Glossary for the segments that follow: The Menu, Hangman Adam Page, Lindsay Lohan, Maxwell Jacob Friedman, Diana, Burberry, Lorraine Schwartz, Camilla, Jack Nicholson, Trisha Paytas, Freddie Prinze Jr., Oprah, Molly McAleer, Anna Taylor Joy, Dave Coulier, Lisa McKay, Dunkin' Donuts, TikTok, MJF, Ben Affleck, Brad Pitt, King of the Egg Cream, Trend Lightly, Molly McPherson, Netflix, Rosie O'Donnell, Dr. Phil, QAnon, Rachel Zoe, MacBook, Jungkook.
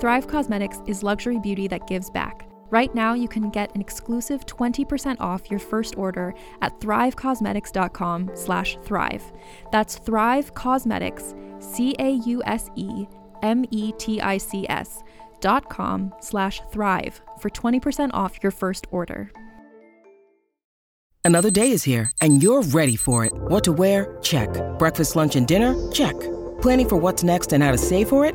Thrive Cosmetics is luxury beauty that gives back. Right now, you can get an exclusive 20% off your first order at thrivecosmetics.com/thrive. That's Thrive Cosmetics, CAUSEMETICS.com/thrive for 20% off your first order. Another day is here, and you're ready for it. What to wear? Check. Breakfast, lunch, and dinner? Check. Planning for what's next and how to save for it?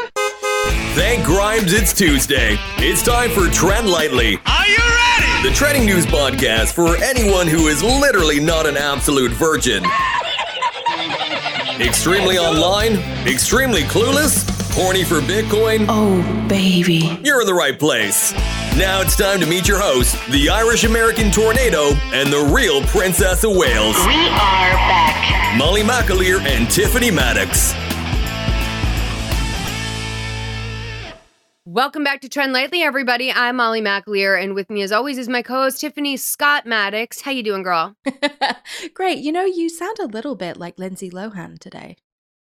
Thank Grimes, it's Tuesday. It's time for Trend Lightly. Are you ready? The trending news podcast for anyone who is literally not an absolute virgin. Extremely online, extremely clueless, horny for Bitcoin. Oh, baby. You're in the right place. Now it's time to meet your host, the Irish-American Tornado and the real Princess of Wales. We are back. Molly McAleer and Tiffany Maddox. Welcome back to Trend Lightly, everybody. I'm Molly McAleer, and with me, as always, is my co-host, Tiffany Scott Maddox. How you doing, girl? Great. You know, you sound a little bit like Lindsay Lohan today.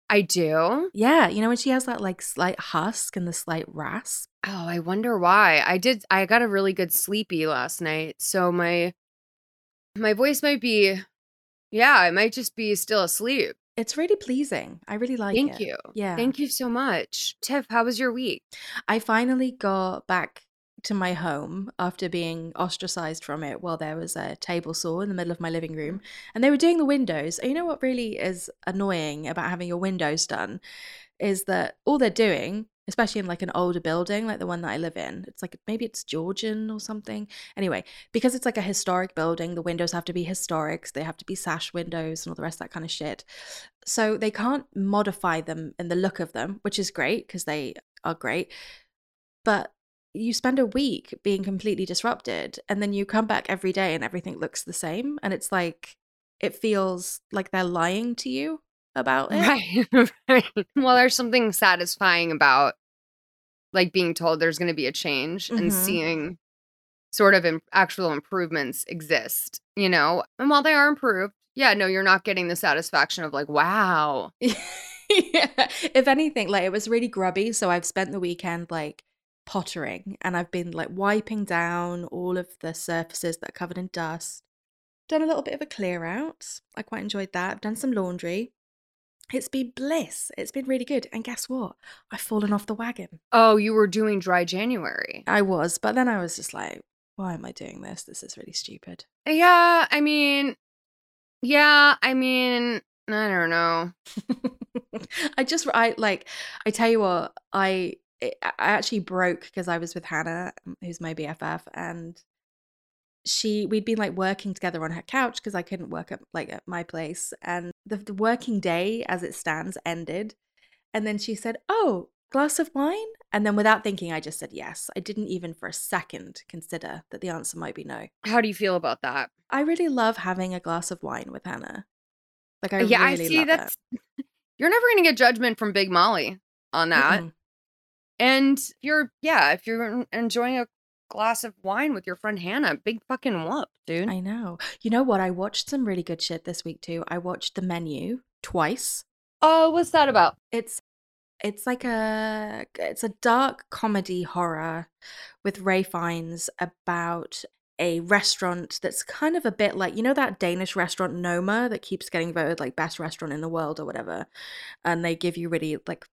I do? Yeah. You know, when she has that, like, slight husk and the slight rasp. Oh, I wonder why. I got a really good sleepy last night, so my voice might be, I might just be still asleep. It's really pleasing. I really like it. Thank you. Yeah. Thank you so much. Tiff, how was your week? I finally got back to my home after being ostracized from it while there was a table saw in the middle of my living room. And they were doing the windows. And you know what really is annoying about having your windows done is that all they're doing, especially in like an older building, like the one that I live in, it's like, maybe it's Georgian or something. Anyway, because it's like a historic building, the windows have to be historic, so they have to be sash windows and all the rest of that kind of shit. So they can't modify them and the look of them, which is great because they are great. But you spend a week being completely disrupted, and then you come back every day and everything looks the same. And it's like, it feels like they're lying to you about it. Right. Well, there's something satisfying about like being told there's going to be a change and seeing sort of actual improvements exist, you know? And while they are improved, you're not getting the satisfaction of like, wow. If anything, like it was really grubby. So I've spent the weekend like pottering, and I've been like wiping down all of the surfaces that are covered in dust. Done a little bit of a clear out. I quite enjoyed that. I've done some laundry. It's been bliss. It's been really good. And guess what? I've fallen off the wagon. Oh, you were doing dry January. I was. But then I was just like, why am I doing this? This is really stupid. Yeah, I mean, I don't know. I tell you what, I actually broke because I was with Hannah, who's my BFF, and we'd been like working together on her couch because I couldn't work at my place, and the working day as it stands ended, and then she said, oh, glass of wine? And then without thinking, I just said yes. I didn't even for a second consider that the answer might be no. How do you feel about that? I really love having a glass of wine with Hannah. Like, I yeah, really I see love that's, it. You're never going to get judgment from Big Molly on that. Mm-mm. And if you're enjoying a glass of wine with your friend Hannah, big fucking whoop, dude. I know. You know what? I watched some really good shit this week too. I watched The Menu twice. Oh, what's that about? It's a dark comedy horror with Ray Fiennes about a restaurant that's kind of a bit like, you know, that Danish restaurant Noma that keeps getting voted like best restaurant in the world or whatever, and they give you really like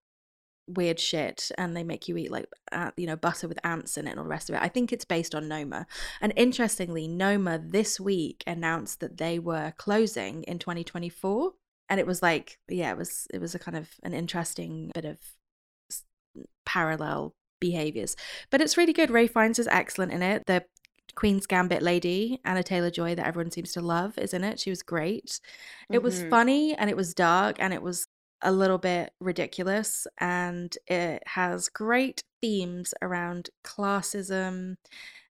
weird shit and they make you eat like butter with ants in it and all the rest of it. I think it's based on Noma, and interestingly Noma this week announced that they were closing in 2024, and it was like, yeah, it was a kind of an interesting bit of parallel behaviors, but it's really good. Ray Fiennes is excellent in it. The Queen's Gambit lady, Anna Taylor Joy, that everyone seems to love, is in it. She was great. It was funny and it was dark and it was a little bit ridiculous, and it has great themes around classism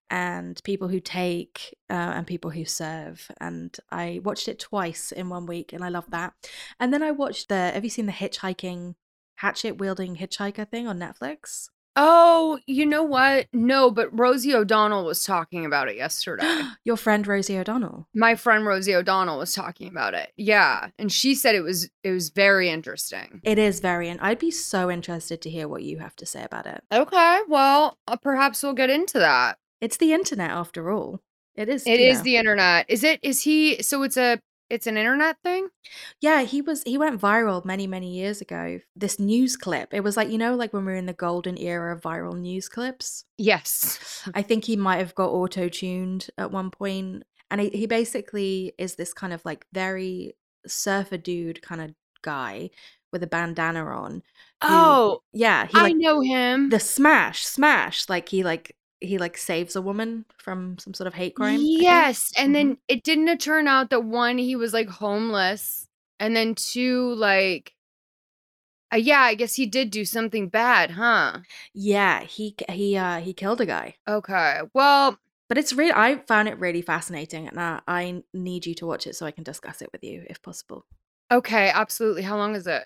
and people who take and people who serve. And I watched it twice in one week and I loved that. And then I watched have you seen the hatchet wielding hitchhiker thing on Netflix? Oh, you know what? No, but Rosie O'Donnell was talking about it yesterday. Your friend Rosie O'Donnell? My friend Rosie O'Donnell was talking about it. Yeah, and she said it was very interesting. It is very, and I'd be so interested to hear what you have to say about it. Okay, well, perhaps we'll get into that. It's the internet after all. It is. It is the internet. Is it? Is he? So it's an internet thing? Yeah, he went viral many, many years ago. This news clip. It was like, you know, like when we were in the golden era of viral news clips. Yes. I think he might have got auto-tuned at one point. And he basically is this kind of like very surfer dude kind of guy with a bandana on. Yeah. I know him. The smash. Like he saves a woman from some sort of hate crime. Yes. And then it didn't turn out that one, he was like homeless. And then two, like, I guess he did do something bad, huh? Yeah. He killed a guy. Okay. Well, but it's really, I found it really fascinating, and I need you to watch it so I can discuss it with you if possible. Okay. Absolutely. How long is it?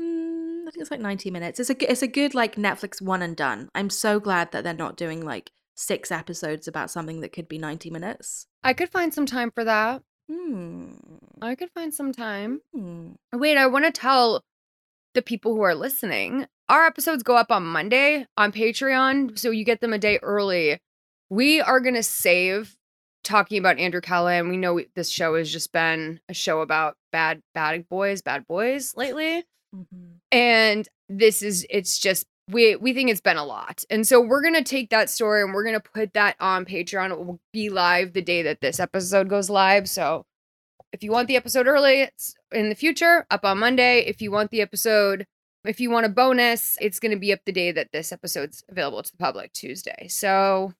I think it's like 90 minutes. It's a good like Netflix one and done. I'm so glad that they're not doing like 6 episodes about something that could be 90 minutes. I could find some time for that. I could find some time. Wait, I want to tell the people who are listening, our episodes go up on Monday on Patreon, so you get them a day early. We are going to save talking about Andrew Callahan. We know this show has just been a show about bad boys lately. Mm-hmm. And we think it's been a lot, and so we're gonna take that story and we're gonna put that on Patreon. It will be live the day that this episode goes live, so if you want the episode early, it's in the future, up on Monday. If you want a bonus, it's gonna be up the day that this episode's available to the public, Tuesday. So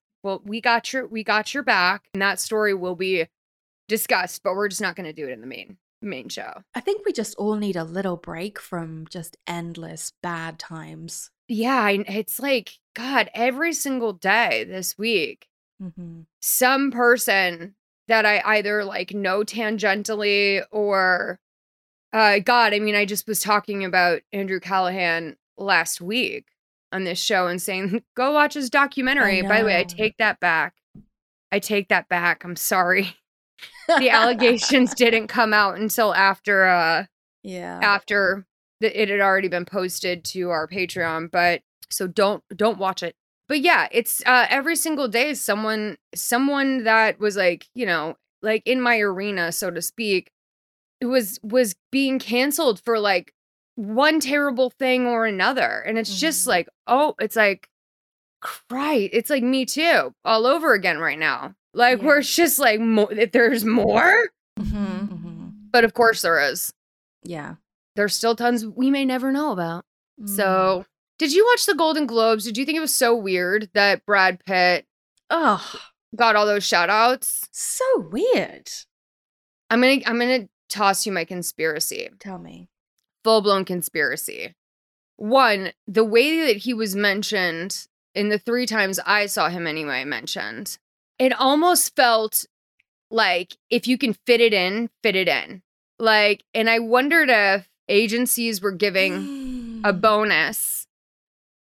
we got your back, and that story will be discussed, but we're just not gonna do it in the main show. I think we just all need a little break from just endless bad times. Yeah, it's like, God, every single day this week, some person that I either like know tangentially or, I just was talking about Andrew Callahan last week on this show and saying, go watch his documentary. By the way, I take that back. I'm sorry. The allegations didn't come out until after it had already been posted to our Patreon, but so don't watch it. But yeah, it's every single day someone that was like, you know, like in my arena, so to speak, was being canceled for like one terrible thing or another, and it's just like, oh, it's like, Christ, it's like Me Too all over again right now. Like, we're just like, there's more? But of course there is. Yeah. There's still tons we may never know about. So, did you watch the Golden Globes? Did you think it was so weird that Brad Pitt got all those shout-outs? So weird. I'm gonna toss you my conspiracy. Tell me. Full-blown conspiracy. one, the way that he was mentioned in the three times I saw him anyway mentioned, it almost felt like if you can fit it in, fit it in. Like, and I wondered if agencies were giving a bonus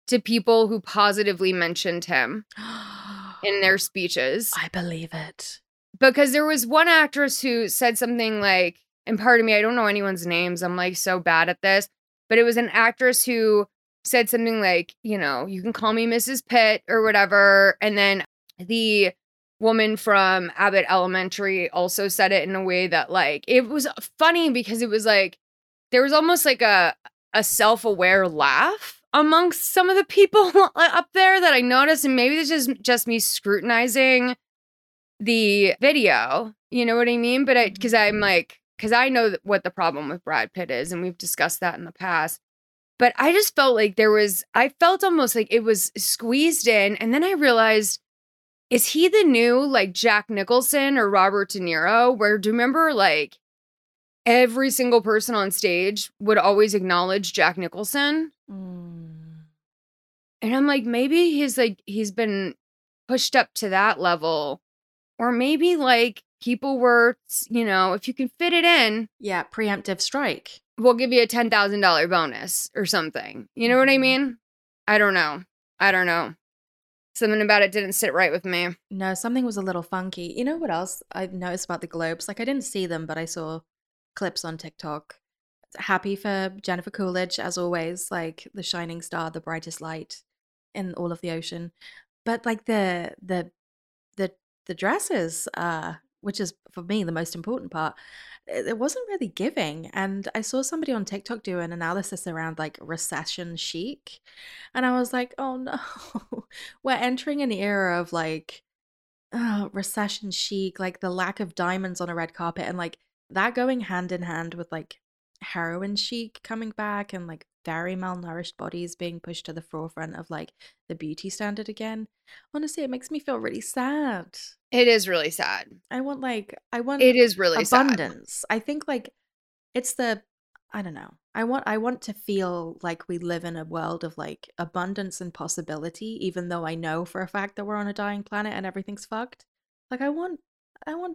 to people who positively mentioned him in their speeches. I believe it. Because there was one actress who said something like, and pardon me, I don't know anyone's names. I'm like so bad at this. But it was an actress who said something like, you know, you can call me Mrs. Pitt or whatever. And then the woman from Abbott Elementary also said it in a way that, like, it was funny because it was like, there was almost like a self-aware laugh amongst some of the people up there that I noticed. And maybe this is just me scrutinizing the video, you know what I mean? But because I know what the problem with Brad Pitt is, and we've discussed that in the past. But I just felt like I felt almost like it was squeezed in. And then I realized, is he the new, like, Jack Nicholson or Robert De Niro? Where, do you remember, like, every single person on stage would always acknowledge Jack Nicholson? Mm. And I'm like, maybe he's been pushed up to that level. Or maybe, like, people were, you know, if you can fit it in. Yeah, preemptive strike. We'll give you a $10,000 bonus or something. You know what I mean? I don't know. Something about it didn't sit right with me. No, something was a little funky. You know what else I've noticed about the Globes? Like, I didn't see them, but I saw clips on TikTok. Happy for Jennifer Coolidge, as always, like the shining star, the brightest light in all of the ocean. But like the dresses, which is for me the most important part, it wasn't really giving. And I saw somebody on TikTok do an analysis around like recession chic, and I was like, oh no, we're entering an era of like recession chic, like the lack of diamonds on a red carpet, and like that going hand in hand with like heroin chic coming back and like very malnourished bodies being pushed to the forefront of like the beauty standard again. Honestly, it makes me feel really sad. It is really sad. I want it is really abundance. Sad. I think like it's the, I don't know. I want to feel like we live in a world of like abundance and possibility, even though I know for a fact that we're on a dying planet and everything's fucked. Like I want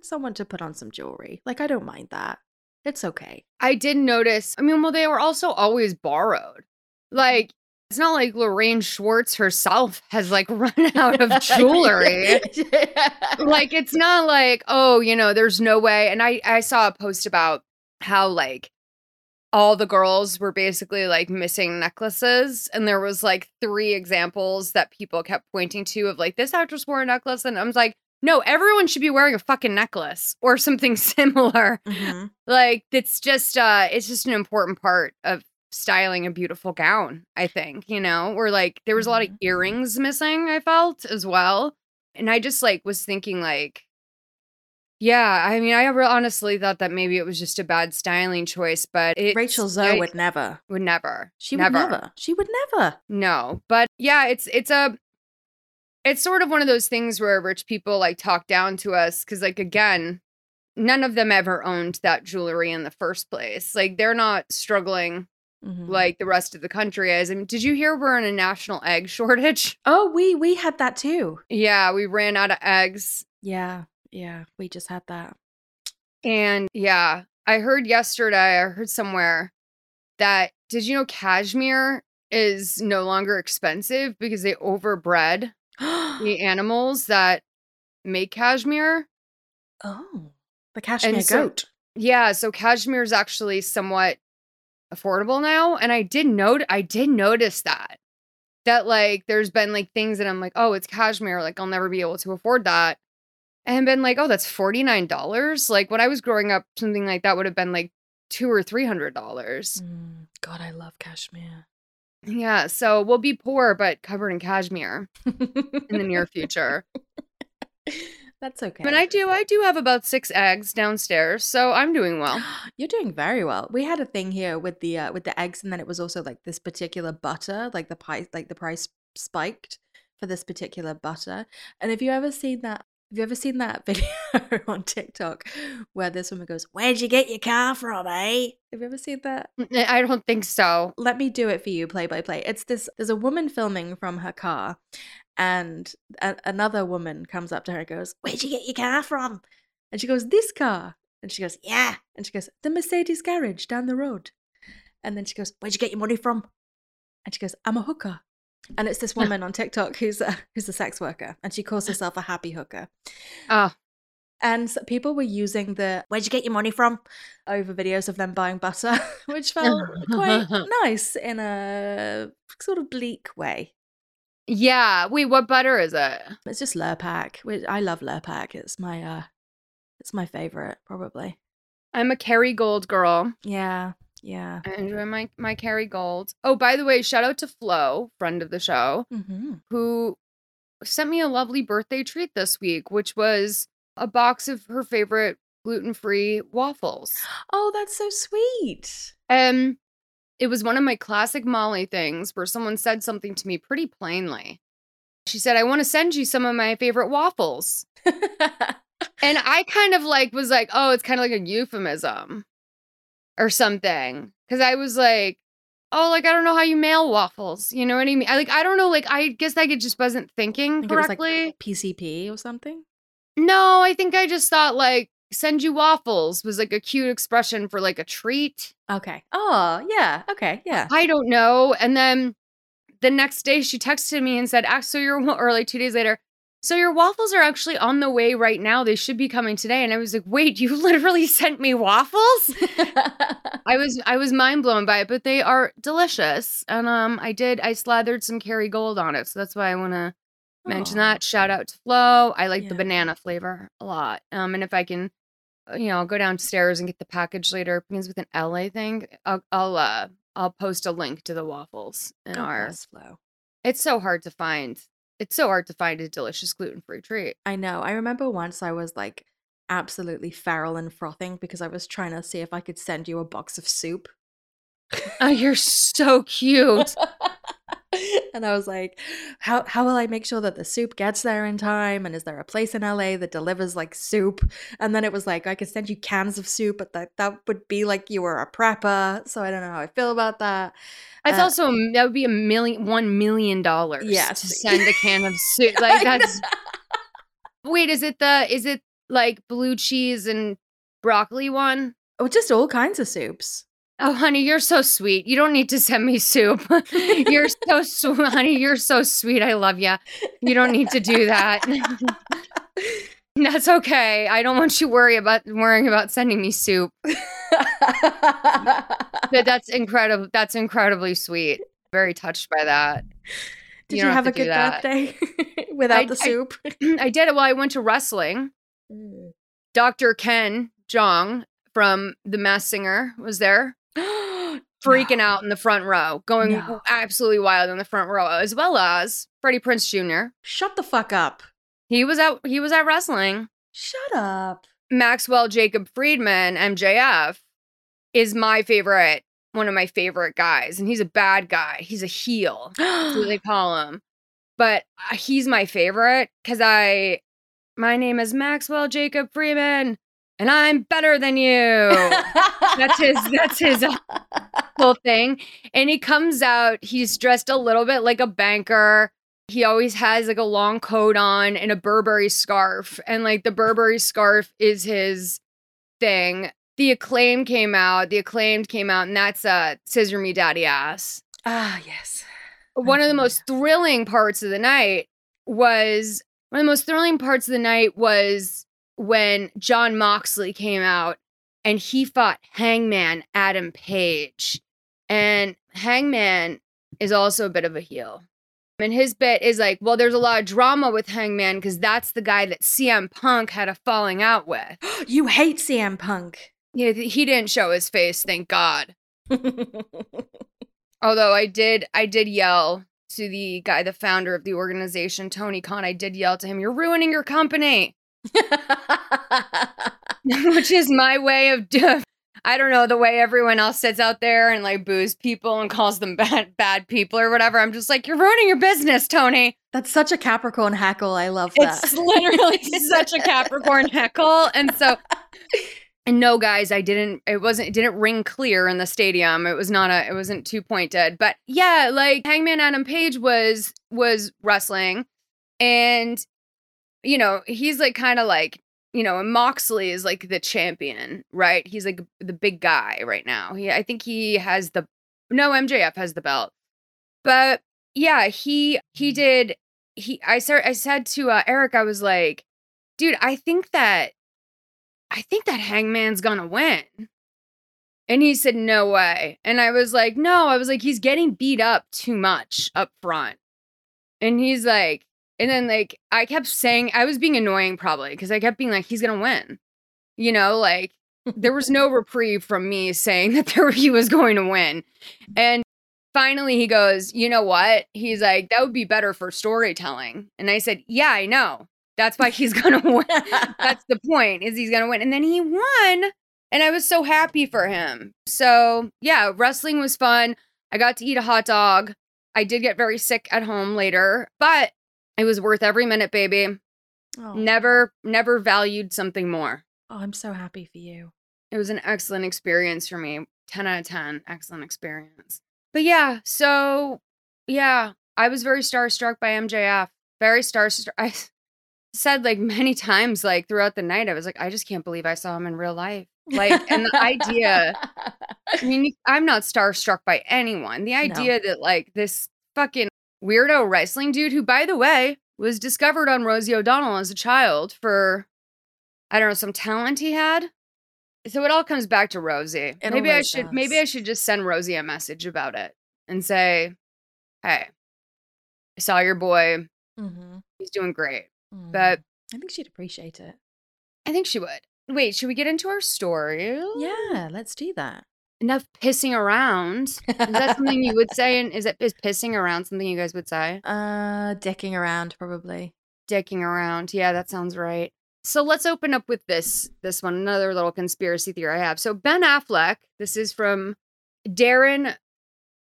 someone to put on some jewelry. Like I don't mind that. It's okay. I did notice, they were also always borrowed. Like, it's not like Lorraine Schwartz herself has, like, run out of jewelry. Yeah. Like, it's not like, oh, you know, there's no way. And I saw a post about how, like, all the girls were basically, like, missing necklaces. And there was, like, three examples that people kept pointing to of, like, this actress wore a necklace. And I was like, no, everyone should be wearing a fucking necklace or something similar. Mm-hmm. Like, it's just an important part of styling a beautiful gown, I think, you know? Or, like, there was a lot of earrings missing, I felt, as well. And I just, like, was thinking, like, yeah, I mean, I honestly thought that maybe it was just a bad styling choice, but Rachel Zoe would never. Would never. She would never. No. But, yeah, it's sort of one of those things where rich people like talk down to us because, like, again, none of them ever owned that jewelry in the first place. Like, they're not struggling like the rest of the country is. I mean, did you hear we're in a national egg shortage? Oh, we had that too. Yeah, we ran out of eggs. Yeah, we just had that. And yeah, I heard somewhere that, did you know cashmere is no longer expensive because they overbred the animals that make cashmere. Oh, the cashmere goat. Yeah, so cashmere is actually somewhat affordable now, and I did notice that like there's been like things that I'm like, oh, it's cashmere, like I'll never be able to afford that, and been like, oh, that's $49. Like when I was growing up, something like that would have been like $200 or $300. God, I love cashmere. Yeah, so we'll be poor but covered in cashmere in the near future. That's okay. But I do have about 6 eggs downstairs, so I'm doing well. You're doing very well. We had a thing here with the eggs, and then it was also like this particular butter, like the price spiked for this particular butter. And have you ever seen that Have you ever seen that video on TikTok where this woman goes, "Where'd you get your car from, eh?" Have you ever seen that? I don't think so. Let me do it for you, play by play. It's this, there's a woman filming from her car and another woman comes up to her and goes, "Where'd you get your car from?" And she goes, "This car." And she goes, "Yeah." And she goes, "The Mercedes garage down the road." And then she goes, "Where'd you get your money from?" And she goes, "I'm a hooker." And it's this woman on TikTok who's a sex worker, and she calls herself a happy hooker. Oh. And so people were using the "where'd you get your money from" over videos of them buying butter, which felt quite nice in a sort of bleak way. Yeah. Wait, what butter is it? It's just Lurpak. I love Lurpak. It's my favorite, probably. I'm a Kerrygold girl. Yeah. Yeah. I enjoy my Kerrygold. Oh, by the way, shout out to Flo, friend of the show, who sent me a lovely birthday treat this week, which was a box of her favorite gluten-free waffles. Oh, that's so sweet. It was one of my classic Molly things where someone said something to me pretty plainly. She said, "I want to send you some of my favorite waffles." And I kind of was like, oh, it's kind of like a euphemism or something, because I was like, oh, I don't know how you mail waffles. You know what I mean? I don't know. I guess I just wasn't thinking correctly. It was like PCP or something? No, I think I just thought send you waffles was a cute expression for a treat. Okay. Oh, yeah. Okay. Yeah. I don't know. And then the next day she texted me and said, or 2 days later, "So your waffles are actually on the way right now. They should be coming today." And I was like, wait, you literally sent me waffles? I was mind blown by it, but they are delicious. And I slathered some Kerrygold on it. So that's why I want to mention that. Shout out to Flo. I like the banana flavor a lot. And if I can, I'll go downstairs and get the package later. It begins with an L, I think. I'll post a link to the waffles in Flo. It's so hard to find. It's so hard to find a delicious gluten-free treat. I know. I remember once I was absolutely feral and frothing because I was trying to see if I could send you a box of soup. Oh, you're so cute. And I was like, how will I make sure that the soup gets there in time? And is there a place in LA that delivers soup? And then it was I could send you cans of soup, but that would be you were a prepper. So I don't know how I feel about that. It's also, that would be $1 million to send a can of soup. That's wait, is it blue cheese and broccoli one? Oh, just all kinds of soups. Oh, honey, you're so sweet. You don't need to send me soup. You're so sweet. Honey, you're so sweet. I love you. You don't need to do that. That's okay. I don't want you worrying about sending me soup. But that's incredible. That's incredibly sweet. Very touched by that. Did you have a good birthday without the soup? I did it while I went to wrestling. Dr. Ken Jeong from The Masked Singer was there. Freaking out in the front row, going absolutely wild in the front row, as well as Freddie Prinze Jr. Shut the fuck up. He was at wrestling. Shut up. Maxwell Jacob Friedman, MJF, is one of my favorite guys, and he's a bad guy. He's a heel. That's what they call him. But he's my favorite because my name is Maxwell Jacob Friedman, and I'm better than you. That's his whole thing. And he comes out, he's dressed a little bit like a banker. He always has a long coat on and a Burberry scarf. And the Burberry scarf is his thing. The Acclaimed came out, and that's Scissor Me Daddy Ass. Ah, yes. One of the most thrilling parts of the night was when Jon Moxley came out and he fought Hangman Adam Page. And Hangman is also a bit of a heel. And his bit is there's a lot of drama with Hangman because that's the guy that CM Punk had a falling out with. You hate CM Punk. Yeah, he didn't show his face, thank God. Although I did yell to the guy, the founder of the organization, Tony Khan. I did yell to him, "You're ruining your company." Which is my way of I don't know, the way everyone else sits out there and like boos people and calls them bad people or whatever. I'm just like, you're ruining your business, Tony. That's such a Capricorn heckle. I love that. It's literally such a Capricorn heckle. And so, and no, guys, it didn't ring clear in the stadium. It wasn't 2 point dead. But yeah, like Hangman Adam Page was wrestling, and you know, he's like kind of like, you know, and Moxley is like the champion, right? He's like the big guy right now. MJF has the belt. But yeah, I said to Eric, I was like, dude, I think that Hangman's gonna win. And he said, no way. And I was like, no, I was like, he's getting beat up too much up front. And he's like, and then, like, I kept saying, I was being annoying probably because I kept being like, he's going to win. You know, like, there was no reprieve from me saying that he was going to win. And finally he goes, you know what? He's like, that would be better for storytelling. And I said, yeah, I know. That's why he's going to win. That's the point, is he's going to win. And then he won. And I was so happy for him. So, yeah, wrestling was fun. I got to eat a hot dog. I did get very sick at home later, but it was worth every minute, baby. Oh. Never valued something more. Oh, I'm so happy for you. It was an excellent experience for me. 10 out of 10. Excellent experience. But yeah, so yeah, I was very starstruck by MJF. Very starstruck. I said like many times, like throughout the night, I was like, I just can't believe I saw him in real life. Like, and the idea, I mean, I'm not starstruck by anyone. The idea that like this fucking weirdo wrestling dude, who, by the way, was discovered on Rosie O'Donnell as a child for, I don't know, some talent he had. So it all comes back to Rosie. Maybe I should just send Rosie a message about it and say, hey, I saw your boy. Mm-hmm. He's doing great. Mm-hmm. But I think she'd appreciate it. I think she would. Wait, should we get into our story? Yeah, let's do that. Enough pissing around. Is that something you would say? And is pissing around something you guys would say? Dicking around, probably. Dicking around. Yeah, that sounds right. So let's open up with this one, another little conspiracy theory I have. So Ben Affleck, this is from Darren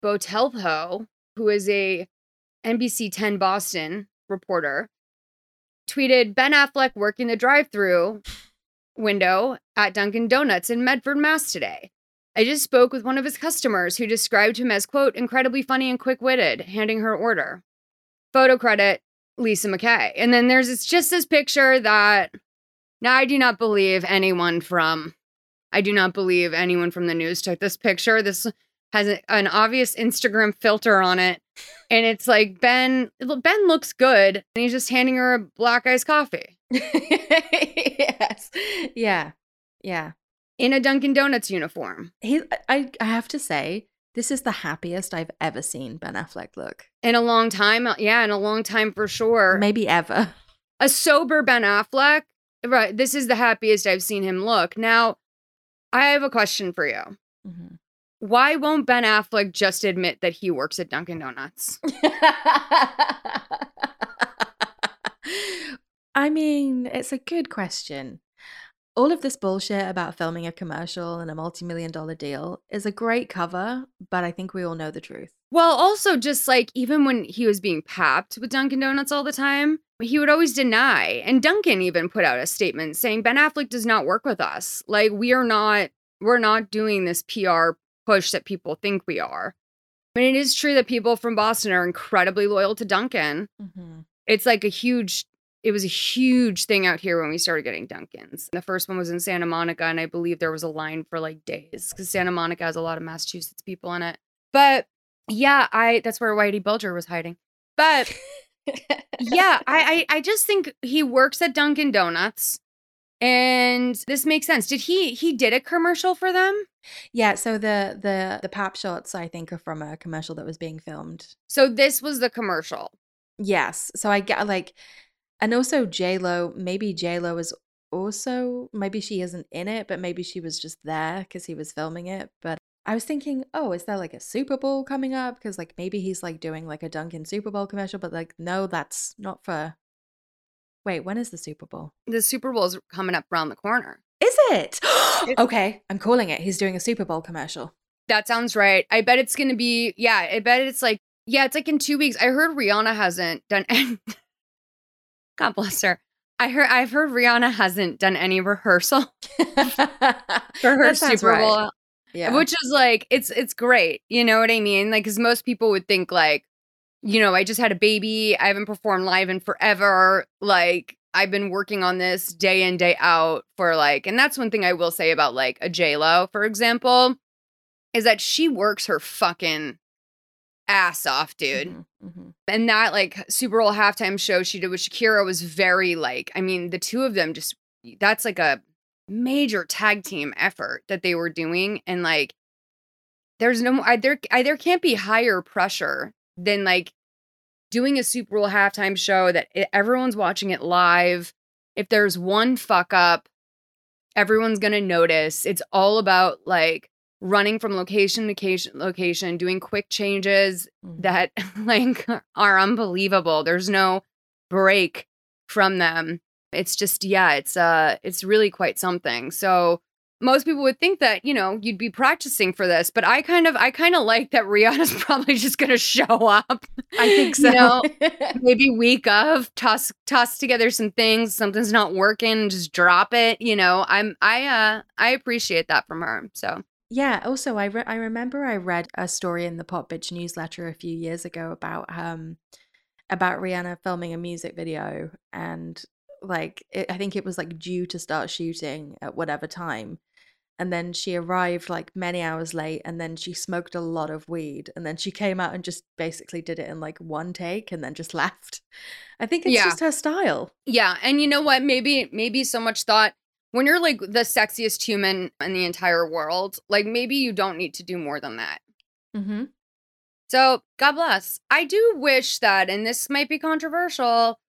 Botelho, who is a NBC 10 Boston reporter, tweeted Ben Affleck working the drive-thru window at Dunkin' Donuts in Medford, Mass. today. I just spoke with one of his customers who described him as, quote, incredibly funny and quick-witted, handing her order. Photo credit, Lisa McKay. And then there's just this picture that now I do not believe anyone from the news took this picture. This has an obvious Instagram filter on it. And it's like, Ben looks good. And he's just handing her a black iced coffee. Yes. Yeah. Yeah. In a Dunkin' Donuts uniform. I have to say, this is the happiest I've ever seen Ben Affleck look. In a long time. Yeah, in a long time for sure. Maybe ever. A sober Ben Affleck. Right. This is the happiest I've seen him look. Now, I have a question for you. Mm-hmm. Why won't Ben Affleck just admit that he works at Dunkin' Donuts? I mean, it's a good question. All of this bullshit about filming a commercial and a multi-million-dollar deal is a great cover, but I think we all know the truth. Well, also just like even when he was being papped with Dunkin' Donuts all the time, he would always deny. And Dunkin' even put out a statement saying Ben Affleck does not work with us. Like we're not doing this PR push that people think we are. I mean, it is true that people from Boston are incredibly loyal to Dunkin'. Mm-hmm. It's like It was a huge thing out here when we started getting Dunkins. The first one was in Santa Monica, and I believe there was a line for like days because Santa Monica has a lot of Massachusetts people in it. But yeah, that's where Whitey Bulger was hiding. But yeah, I just think he works at Dunkin' Donuts, and this makes sense. Did he did a commercial for them? Yeah, so the pap shots I think are from a commercial that was being filmed. So this was the commercial. Yes. So I get like. And also J-Lo, maybe J-Lo is also, maybe she isn't in it, but maybe she was just there because he was filming it. But I was thinking, oh, is there like a Super Bowl coming up? Because like maybe he's like doing like a Dunkin' Super Bowl commercial, but like, no, that's not for, wait, when is the Super Bowl? The Super Bowl is coming up around the corner. Is it. Okay, I'm calling it. He's doing a Super Bowl commercial. That sounds right. I bet it's going to be, yeah, I bet it's like, yeah, it's like in 2 weeks. I heard Rihanna hasn't done any, God bless her. I've heard Rihanna hasn't done any rehearsal for her Super Bowl. Right. Yeah. Which is like, it's great. You know what I mean? Like, because most people would think like, you know, I just had a baby. I haven't performed live in forever. Like, I've been working on this day in, day out for like, and that's one thing I will say about like a J-Lo, for example, is that she works her fucking ass off, dude. Mm-hmm, mm-hmm. And that like Super Bowl halftime show she did with Shakira was very like, I mean, the two of them just, that's like a major tag team effort that they were doing. And like, there's no, there can't be higher pressure than like doing a Super Bowl halftime show that everyone's watching it live. If there's one fuck up, everyone's going to notice. It's all about like running from location to location, doing quick changes that like are unbelievable. There's no break from them. It's just, yeah, it's really quite something. So most people would think that, you know, you'd be practicing for this, but I kind of like that Rihanna's probably just going to show up. I think so. You know, maybe week of, toss together some things, something's not working, just drop it, you know. I appreciate that from her. So, yeah, also I remember I read a story in the Pop Bitch newsletter a few years ago about Rihanna filming a music video, and like I think it was like due to start shooting at whatever time. And then she arrived like many hours late, and then she smoked a lot of weed, and then she came out and just basically did it in like one take and then just left. I think it's just her style. Yeah. And you know what? Maybe so much thought when you're like the sexiest human in the entire world, like maybe you don't need to do more than that. Mm-hmm. So God bless. I do wish that, and this might be controversial,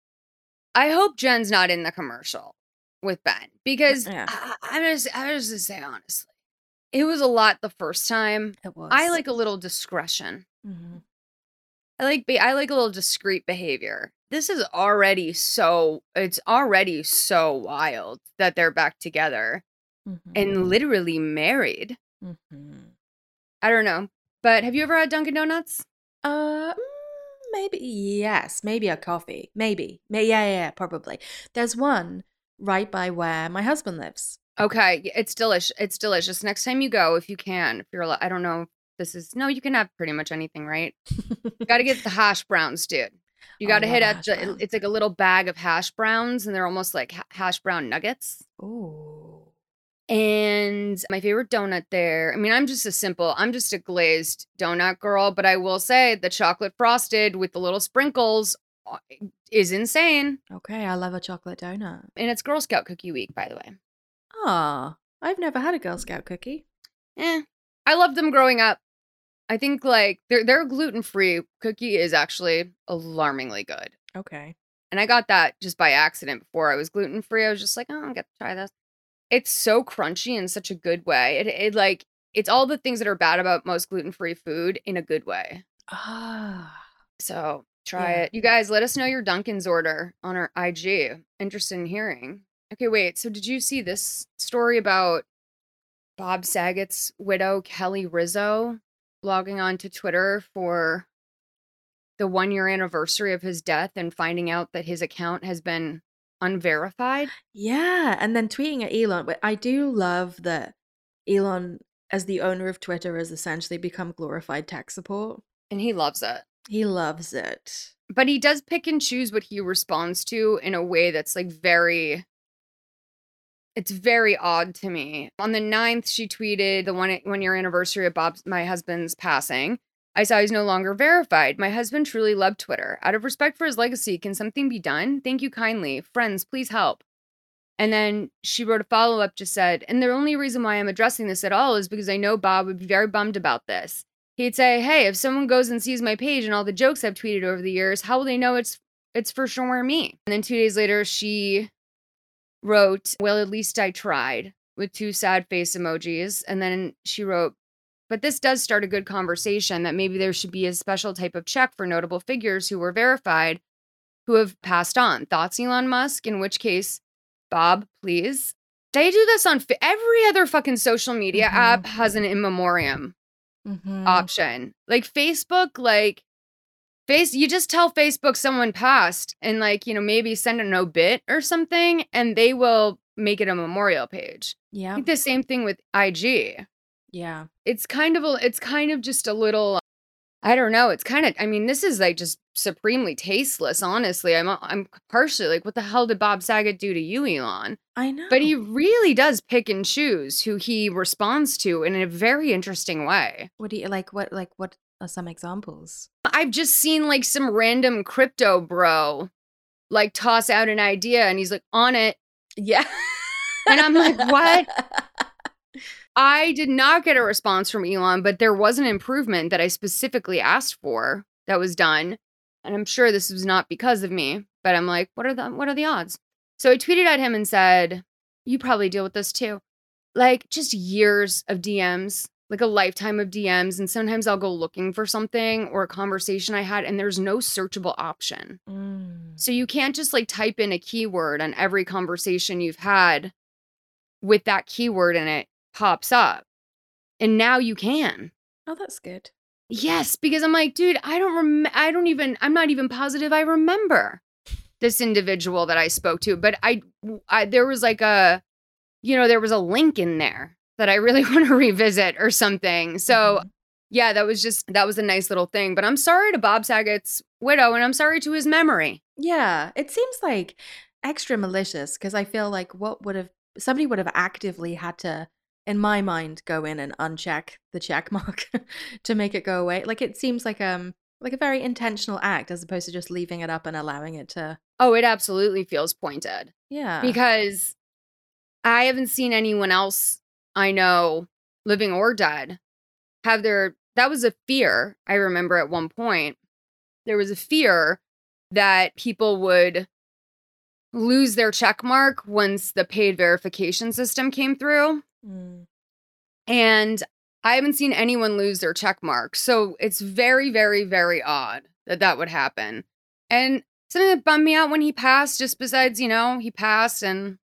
I hope Jen's not in the commercial with Ben, because I was just say honestly, it was a lot the first time. It was. I like a little discretion. Mm-hmm. I like a little discreet behavior. This is already so, it's already so wild that they're back together and literally married. Mm-hmm. I don't know, but have you ever had Dunkin' Donuts? Maybe, yes. Maybe a coffee. Maybe. Yeah, probably. There's one right by where my husband lives. Okay. It's delicious. It's delicious. Next time you go, if you can, if you're allowed, I don't know if this is, no, you can have pretty much anything, right? You got to get the hash browns, dude. You got to hit at the, it's like a little bag of hash browns, and they're almost like hash brown nuggets. Ooh. And my favorite donut there, I mean, I'm just a glazed donut girl, but I will say the chocolate frosted with the little sprinkles is insane. Okay, I love a chocolate donut. And it's Girl Scout Cookie Week, by the way. Ah, I've never had a Girl Scout cookie. I loved them growing up. I think like their gluten-free cookie is actually alarmingly good. Okay. And I got that just by accident before I was gluten-free. I was just like, oh, I'll get to try this. It's so crunchy in such a good way. It like, it's all the things that are bad about most gluten-free food in a good way. Ah. So try it. You guys, let us know your Dunkin's order on our IG. Interested in hearing. Okay, wait. So did you see this story about Bob Saget's widow, Kelly Rizzo, logging on to Twitter for the 1-year anniversary of his death and finding out that his account has been unverified? Yeah, and then tweeting at Elon. I do love that Elon, as the owner of Twitter, has essentially become glorified tech support. And he loves it. He loves it. But he does pick and choose what he responds to in a way that's like very, it's very odd to me. On the 9th, she tweeted the one-year anniversary of my husband's passing. I saw he's no longer verified. My husband truly loved Twitter. Out of respect for his legacy, can something be done? Thank you kindly. Friends, please help. And then she wrote a follow-up, just said, and the only reason why I'm addressing this at all is because I know Bob would be very bummed about this. He'd say, hey, if someone goes and sees my page and all the jokes I've tweeted over the years, how will they know it's for sure me? And then 2 days later, she wrote, well, at least I tried, with 2 sad face emojis. And then she wrote, but this does start a good conversation that maybe there should be a special type of check for notable figures who were verified, who have passed on. Thoughts, Elon Musk? In which case, Bob, please. They do this on every other fucking social media app has an in memoriam option. Like Facebook, you just tell Facebook someone passed and you know, maybe send an obit or something and they will make it a memorial page. Yeah. I think the same thing with IG. Yeah. It's kind of just a little, I don't know. It's kind of, I mean, this is just supremely tasteless, honestly. I'm partially what the hell did Bob Saget do to you, Elon? I know. But he really does pick and choose who he responds to in a very interesting way. What do you, what are some examples? I've just seen some random crypto bro, toss out an idea and he's on it. Yeah. And I'm what? I did not get a response from Elon, but there was an improvement that I specifically asked for that was done. And I'm sure this was not because of me, but I'm what are the odds? So I tweeted at him and said, you probably deal with this too. Just years of DMs, a lifetime of DMs. And sometimes I'll go looking for something or a conversation I had and there's no searchable option. Mm. So you can't just type in a keyword on every conversation you've had with that keyword in it. Pops up, and now you can. Oh, that's good. Yes, because I'm dude, I'm not even positive I remember this individual that I spoke to, but I there was there was a link in there that I really want to revisit or something. So yeah, that was a nice little thing. But I'm sorry to Bob Saget's widow, and I'm sorry to his memory. Yeah, it seems extra malicious because I feel somebody would have actively had to, in my mind, go in and uncheck the check mark to make it go away. It seems a very intentional act as opposed to just leaving it up and allowing it to. Oh, it absolutely feels pointed. Yeah. Because I haven't seen anyone else I know, living or dead, have their, that was a fear. I remember at one point, there was a fear that people would lose their check mark once the paid verification system came through. Mm. And I haven't seen anyone lose their check mark. So it's very, very, very odd that would happen. And something that bummed me out when he passed, just besides, he passed and,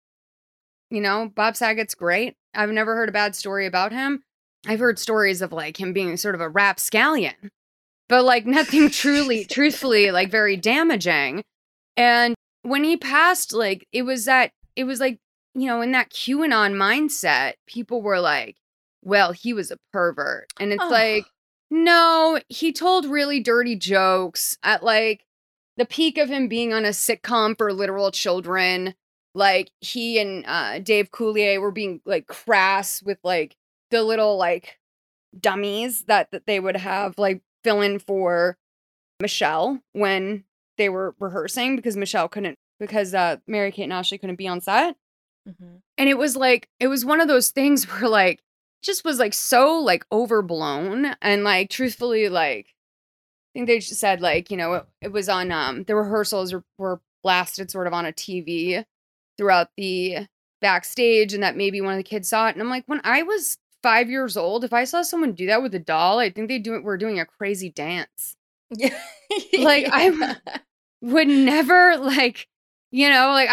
Bob Saget's great. I've never heard a bad story about him. I've heard stories of him being sort of a rapscallion, but nothing truthfully, very damaging. And when he passed, in that QAnon mindset, people were well, he was a pervert. And it's no, he told really dirty jokes at the peak of him being on a sitcom for literal children. He and Dave Coulier were being crass with the little dummies that they would have fill in for Michelle when they were rehearsing because Michelle couldn't, because Mary-Kate and Ashley couldn't be on set. Mm-hmm. And it was one of those things where just was so overblown and truthfully I think they just said it was on the rehearsals were blasted sort of on a TV throughout the backstage and that maybe one of the kids saw it. And I'm when I was 5 years old, if I saw someone do that with a doll, I think we're doing a crazy dance. Yeah. I would never I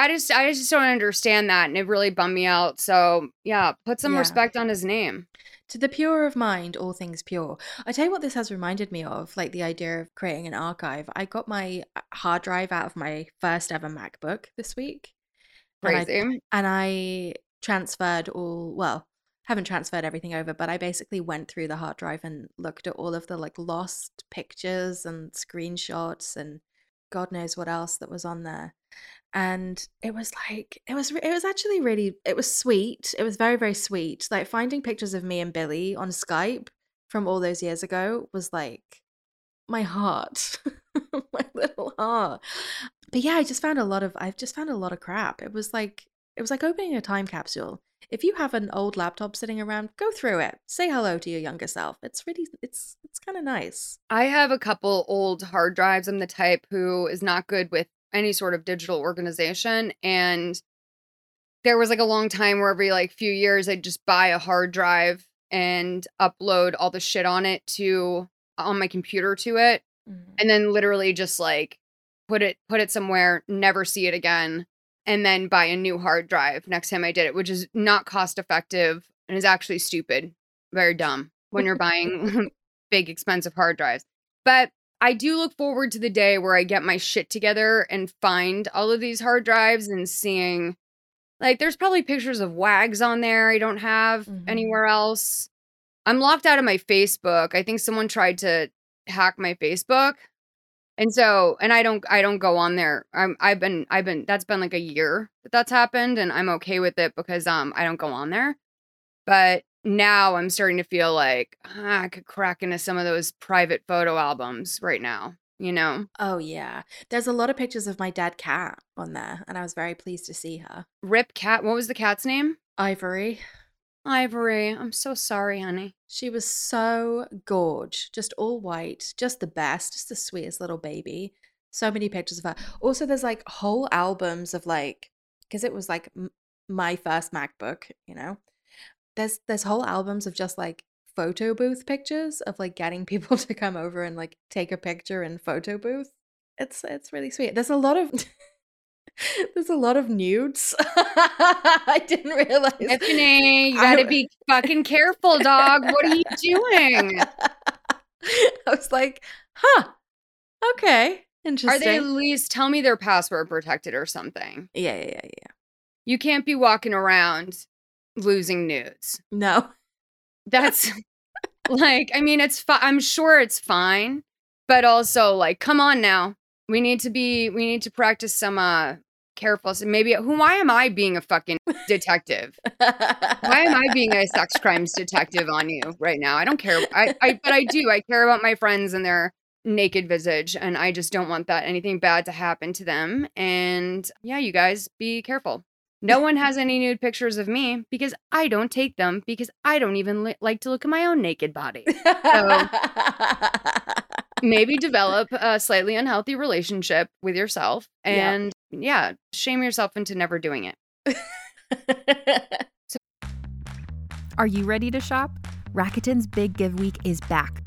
just don't understand that. And it really bummed me out. So, yeah, put some respect on his name. To the pure of mind, all things pure. I tell you what this has reminded me of, the idea of creating an archive. I got my hard drive out of my first ever MacBook this week. Crazy. And I transferred haven't transferred everything over, but I basically went through the hard drive and looked at all of the lost pictures and screenshots and God knows what else that was on there. And it was actually really, it was sweet. It was very, very sweet. Finding pictures of me and Billy on Skype from all those years ago was my heart, my little heart. But yeah, I've just found a lot of crap. It was like opening a time capsule. If you have an old laptop sitting around, go through it. Say hello to your younger self. It's really, it's kind of nice. I have a couple old hard drives. I'm the type who is not good with any sort of digital organization. And there was a long time where every few years I'd just buy a hard drive and upload all the shit on it on my computer to it. Mm-hmm. And then literally just put it somewhere, never see it again. and then buy a new hard drive next time I did it, which is not cost effective and is actually stupid, very dumb when you're buying big, expensive hard drives. But I do look forward to the day where I get my shit together and find all of these hard drives and seeing, like, there's probably pictures of wags on there I don't have anywhere else. I'm locked out of my Facebook. I think someone tried to hack my Facebook. And so, and I don't go on there. I've been, that's been like a year that that's happened, and I'm okay with it because I don't go on there. But now I'm starting to feel like I could crack into some of those private photo albums right now, you know? Oh, yeah. There's a lot of pictures of my dead cat on there, and I was very pleased to see her. Rip cat. What was the cat's name? Ivory. Ivory. I'm so sorry, honey. She was so gorge, just all white, just the best, just the sweetest little baby. So many pictures of her. Also, there's like whole albums of like, because it was like my first MacBook, you know, there's whole albums of just like photo booth pictures of like getting people to come over and like take a picture in photo booth. It's really sweet. There's a lot of nudes. I didn't realize. Tiffany, you gotta be fucking careful, dog. What are you doing? I was like, huh. Okay. Interesting. Are they at least tell me they're password protected or something? Yeah. You can't be walking around losing nudes. No. That's like, I mean, I'm sure it's fine, but also like, come on now. We need to practice some careful. Maybe why am I being a fucking detective? Why am I being a sex crimes detective on you right now? I don't care. But I do. I care about my friends and their naked visage, and I just don't want that anything bad to happen to them. And yeah, you guys be careful. No one has any nude pictures of me because I don't take them, because I don't even like to look at my own naked body. So maybe develop a slightly unhealthy relationship with yourself and yeah shame yourself into never doing it. So, are you ready to shop? Rakuten's Big Give Week is back.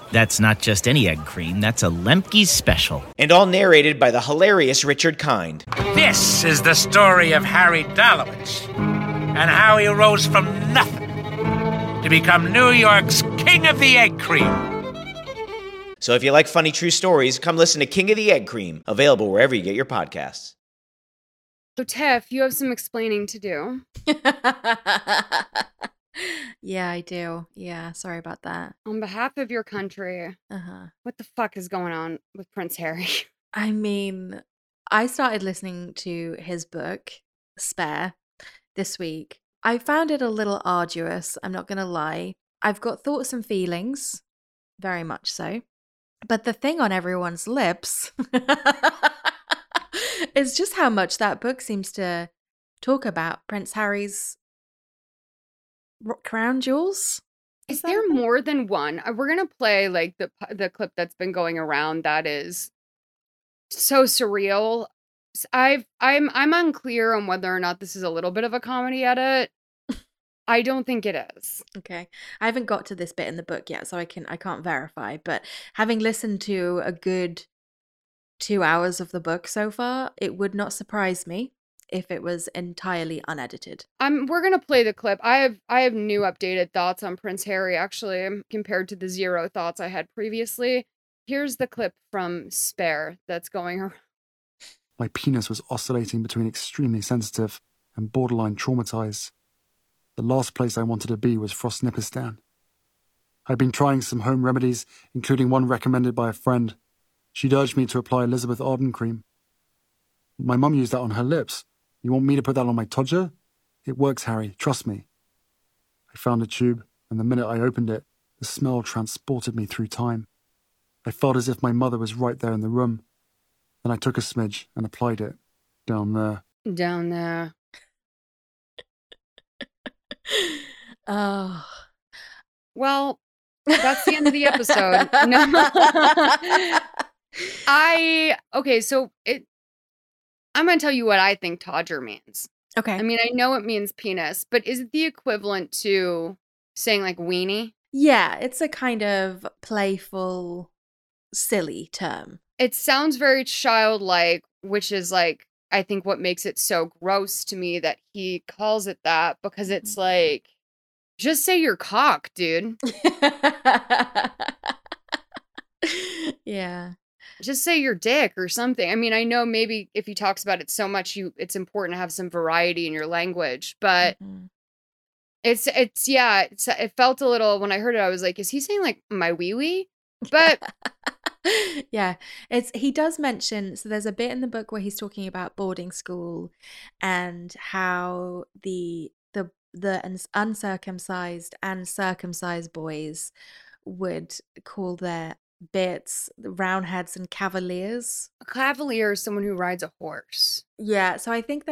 That's not just any egg cream, that's a Lemke's special. And all narrated by the hilarious Richard Kind. This is the story of Harry Dalowitz, and how he rose from nothing to become New York's King of the Egg Cream. So if you like funny true stories, come listen to King of the Egg Cream, available wherever you get your podcasts. So Tiff, you have some explaining to do. Yeah, I do. Yeah, sorry about that. On behalf of your country, What the fuck is going on with Prince Harry? I mean, I started listening to his book, Spare, this week. I found it a little arduous, I'm not going to lie. I've got thoughts and feelings, very much so. But the thing on everyone's lips is just how much that book seems to talk about Prince Harry's crown jewels. Is there more than one? We're going to play like the clip that's been going around that is so surreal. I'm unclear on whether or not this is a little bit of a comedy edit. I don't think it is. Okay. I haven't got to this bit in the book yet, so I can't verify, but having listened to a good 2 hours of the book so far, it would not surprise me if it was entirely unedited. We're going to play the clip. I have new updated thoughts on Prince Harry, actually, compared to the zero thoughts I had previously. Here's the clip from Spare that's going around. My penis was oscillating between extremely sensitive and borderline traumatized. The last place I wanted to be was Frostnipistan. I'd been trying some home remedies, including one recommended by a friend. She'd urged me to apply Elizabeth Arden cream. My mum used that on her lips. You want me to put that on my todger? It works, Harry. Trust me. I found a tube, and the minute I opened it, the smell transported me through time. I felt as if my mother was right there in the room. Then I took a smidge and applied it. Down there. Down there. Oh. Well, that's the end of the episode. No. I'm going to tell you what I think todger means. Okay. I mean, I know it means penis, but is it the equivalent to saying like weenie? Yeah, it's a kind of playful, silly term. It sounds very childlike, which is like, I think what makes it so gross to me that he calls it that, because it's like, just say your cock, dude. Yeah. Just say your dick or something. I mean, I know maybe if he talks about it so much, it's important to have some variety in your language, but it felt a little, when I heard it, I was like, is he saying like my wee wee? But yeah, he does mention, so there's a bit in the book where he's talking about boarding school and how the uncircumcised and circumcised boys would call their bits roundheads and cavaliers. A cavalier is someone who rides a horse. Yeah, so I think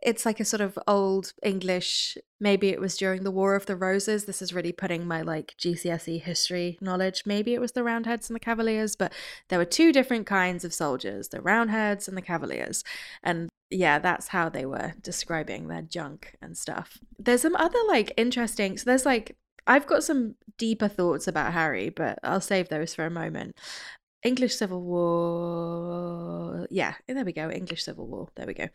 it's like a sort of old English, maybe it was during the War of the Roses. This is really putting my like GCSE history knowledge. Maybe it was the Roundheads and the Cavaliers, but there were two different kinds of soldiers, the Roundheads and the Cavaliers. And yeah, that's how they were describing their junk and stuff. There's some other like interesting, so there's like, I've got some deeper thoughts about Harry, but I'll save those for a moment. English Civil War. Yeah, there we go. English Civil War. There we go.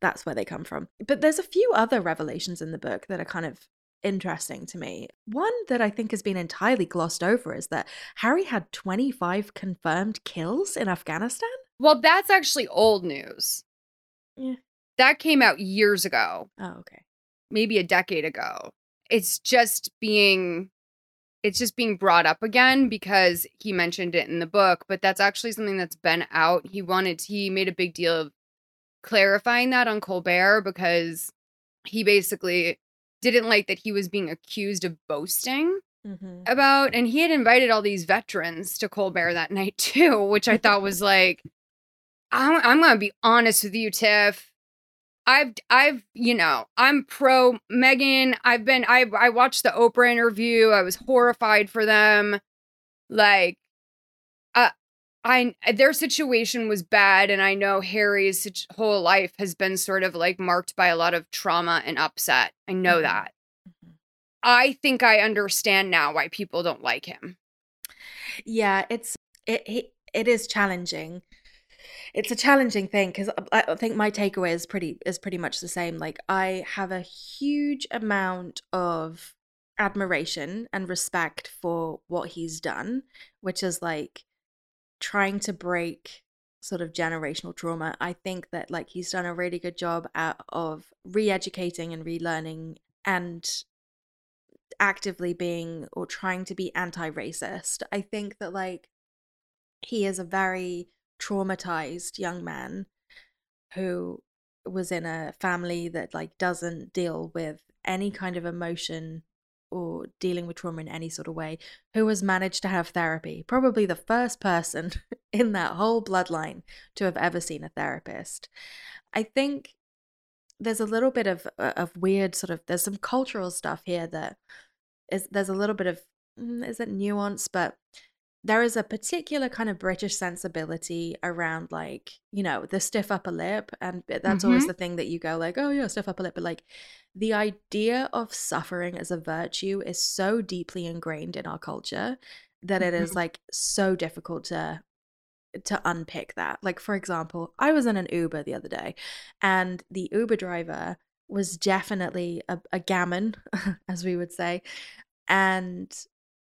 That's where they come from. But there's a few other revelations in the book that are kind of interesting to me. One that I think has been entirely glossed over is that Harry had 25 confirmed kills in Afghanistan. Well, that's actually old news. Yeah. That came out years ago. Oh, okay. Maybe a decade ago. It's just being brought up again because he mentioned it in the book, but that's actually something that's been out. He made a big deal of clarifying that on Colbert because he basically didn't like that he was being accused of boasting about, and he had invited all these veterans to Colbert that night too, which I thought was like, I'm going to be honest with you, Tiff. I'm pro Meghan. I watched the Oprah interview. I was horrified for them. Like, their situation was bad. And I know Harry's whole life has been sort of like marked by a lot of trauma and upset. I know that. I think I understand now why people don't like him. Yeah, it is challenging. It's a challenging thing because I think my takeaway is pretty much the same. Like, I have a huge amount of admiration and respect for what he's done, which is like trying to break sort of generational trauma. I think that like he's done a really good job of re-educating and relearning and actively being or trying to be anti-racist. I think that like he is a very traumatized young man who was in a family that like doesn't deal with any kind of emotion or dealing with trauma in any sort of way, who has managed to have therapy, probably the first person in that whole bloodline to have ever seen a therapist. I think there's a little bit of weird sort of, there's some cultural stuff here that is, there's a little bit of isn't nuance, but there is a particular kind of British sensibility around, like, you know, the stiff upper lip. And that's always the thing that you go like, oh yeah, stiff upper lip. But like the idea of suffering as a virtue is so deeply ingrained in our culture that it is like so difficult to unpick that. Like, for example, I was in an Uber the other day and the Uber driver was definitely a gammon, as we would say, and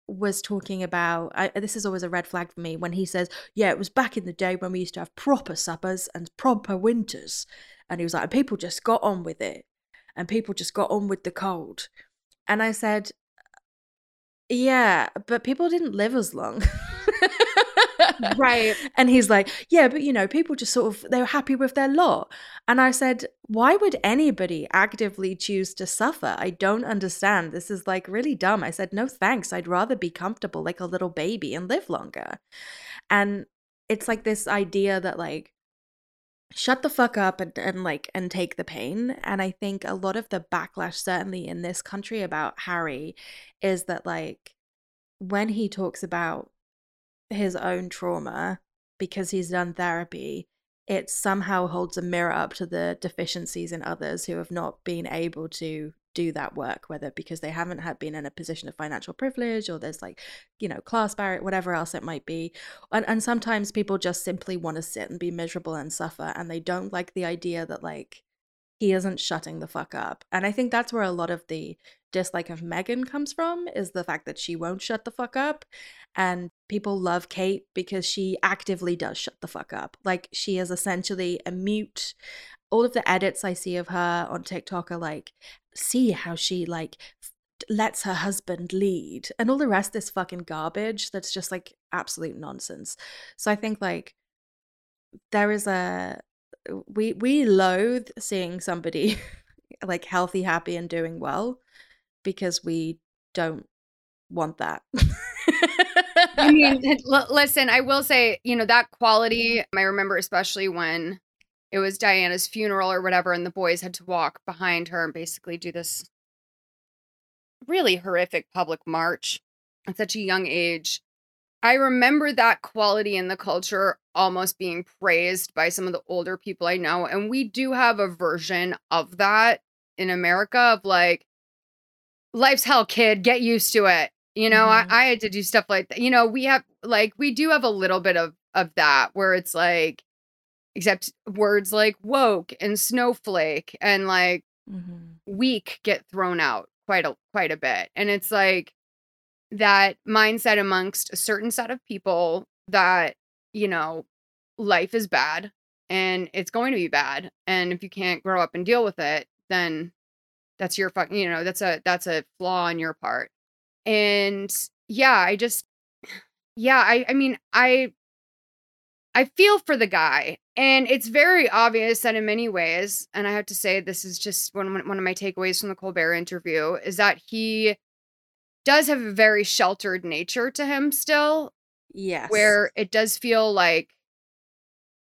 was talking about, this is always a red flag for me, when he says, yeah, it was back in the day when we used to have proper suppers and proper winters. And he was like, and people just got on with it. And people just got on with the cold. And I said, yeah, but people didn't live as long. Right. And he's like, yeah, but you know, people just sort of, they were happy with their lot. And I said, why would anybody actively choose to suffer? I don't understand. This is like really dumb. I said, no thanks. I'd rather be comfortable like a little baby and live longer. And it's like this idea that like, shut the fuck up and take the pain. And I think a lot of the backlash, certainly in this country, about Harry is that like, when he talks about his own trauma because he's done therapy, it somehow holds a mirror up to the deficiencies in others who have not been able to do that work, whether because they haven't been in a position of financial privilege, or there's like, you know, class barrier, whatever else it might be. And sometimes people just simply want to sit and be miserable and suffer, and they don't like the idea that like he isn't shutting the fuck up. And I think that's where a lot of the dislike of Meghan comes from, is the fact that she won't shut the fuck up. And people love Kate because she actively does shut the fuck up. Like, she is essentially a mute. All of the edits I see of her on TikTok are like, see how she like lets her husband lead, and all the rest is fucking garbage that's just like absolute nonsense. So I think like there is a, we loathe seeing somebody like healthy, happy, and doing well, because we don't want that. I mean, listen, I will say, you know, that quality, I remember especially when it was Diana's funeral or whatever, and the boys had to walk behind her and basically do this really horrific public march at such a young age. I remember that quality in the culture almost being praised by some of the older people I know. And we do have a version of that in America of like, life's hell, kid, get used to it. You know, I had to do stuff like that. You know, we have like, we do have a little bit of that, where it's like, except words like woke and snowflake and like weak get thrown out quite a bit. And it's like that mindset amongst a certain set of people that, you know, life is bad and it's going to be bad. And if you can't grow up and deal with it, then that's your fucking, you know, that's a flaw on your part. And I feel for the guy, and it's very obvious that in many ways, and I have to say, this is just one of my takeaways from the Colbert interview, is that he does have a very sheltered nature to him still. Yes. Where it does feel like,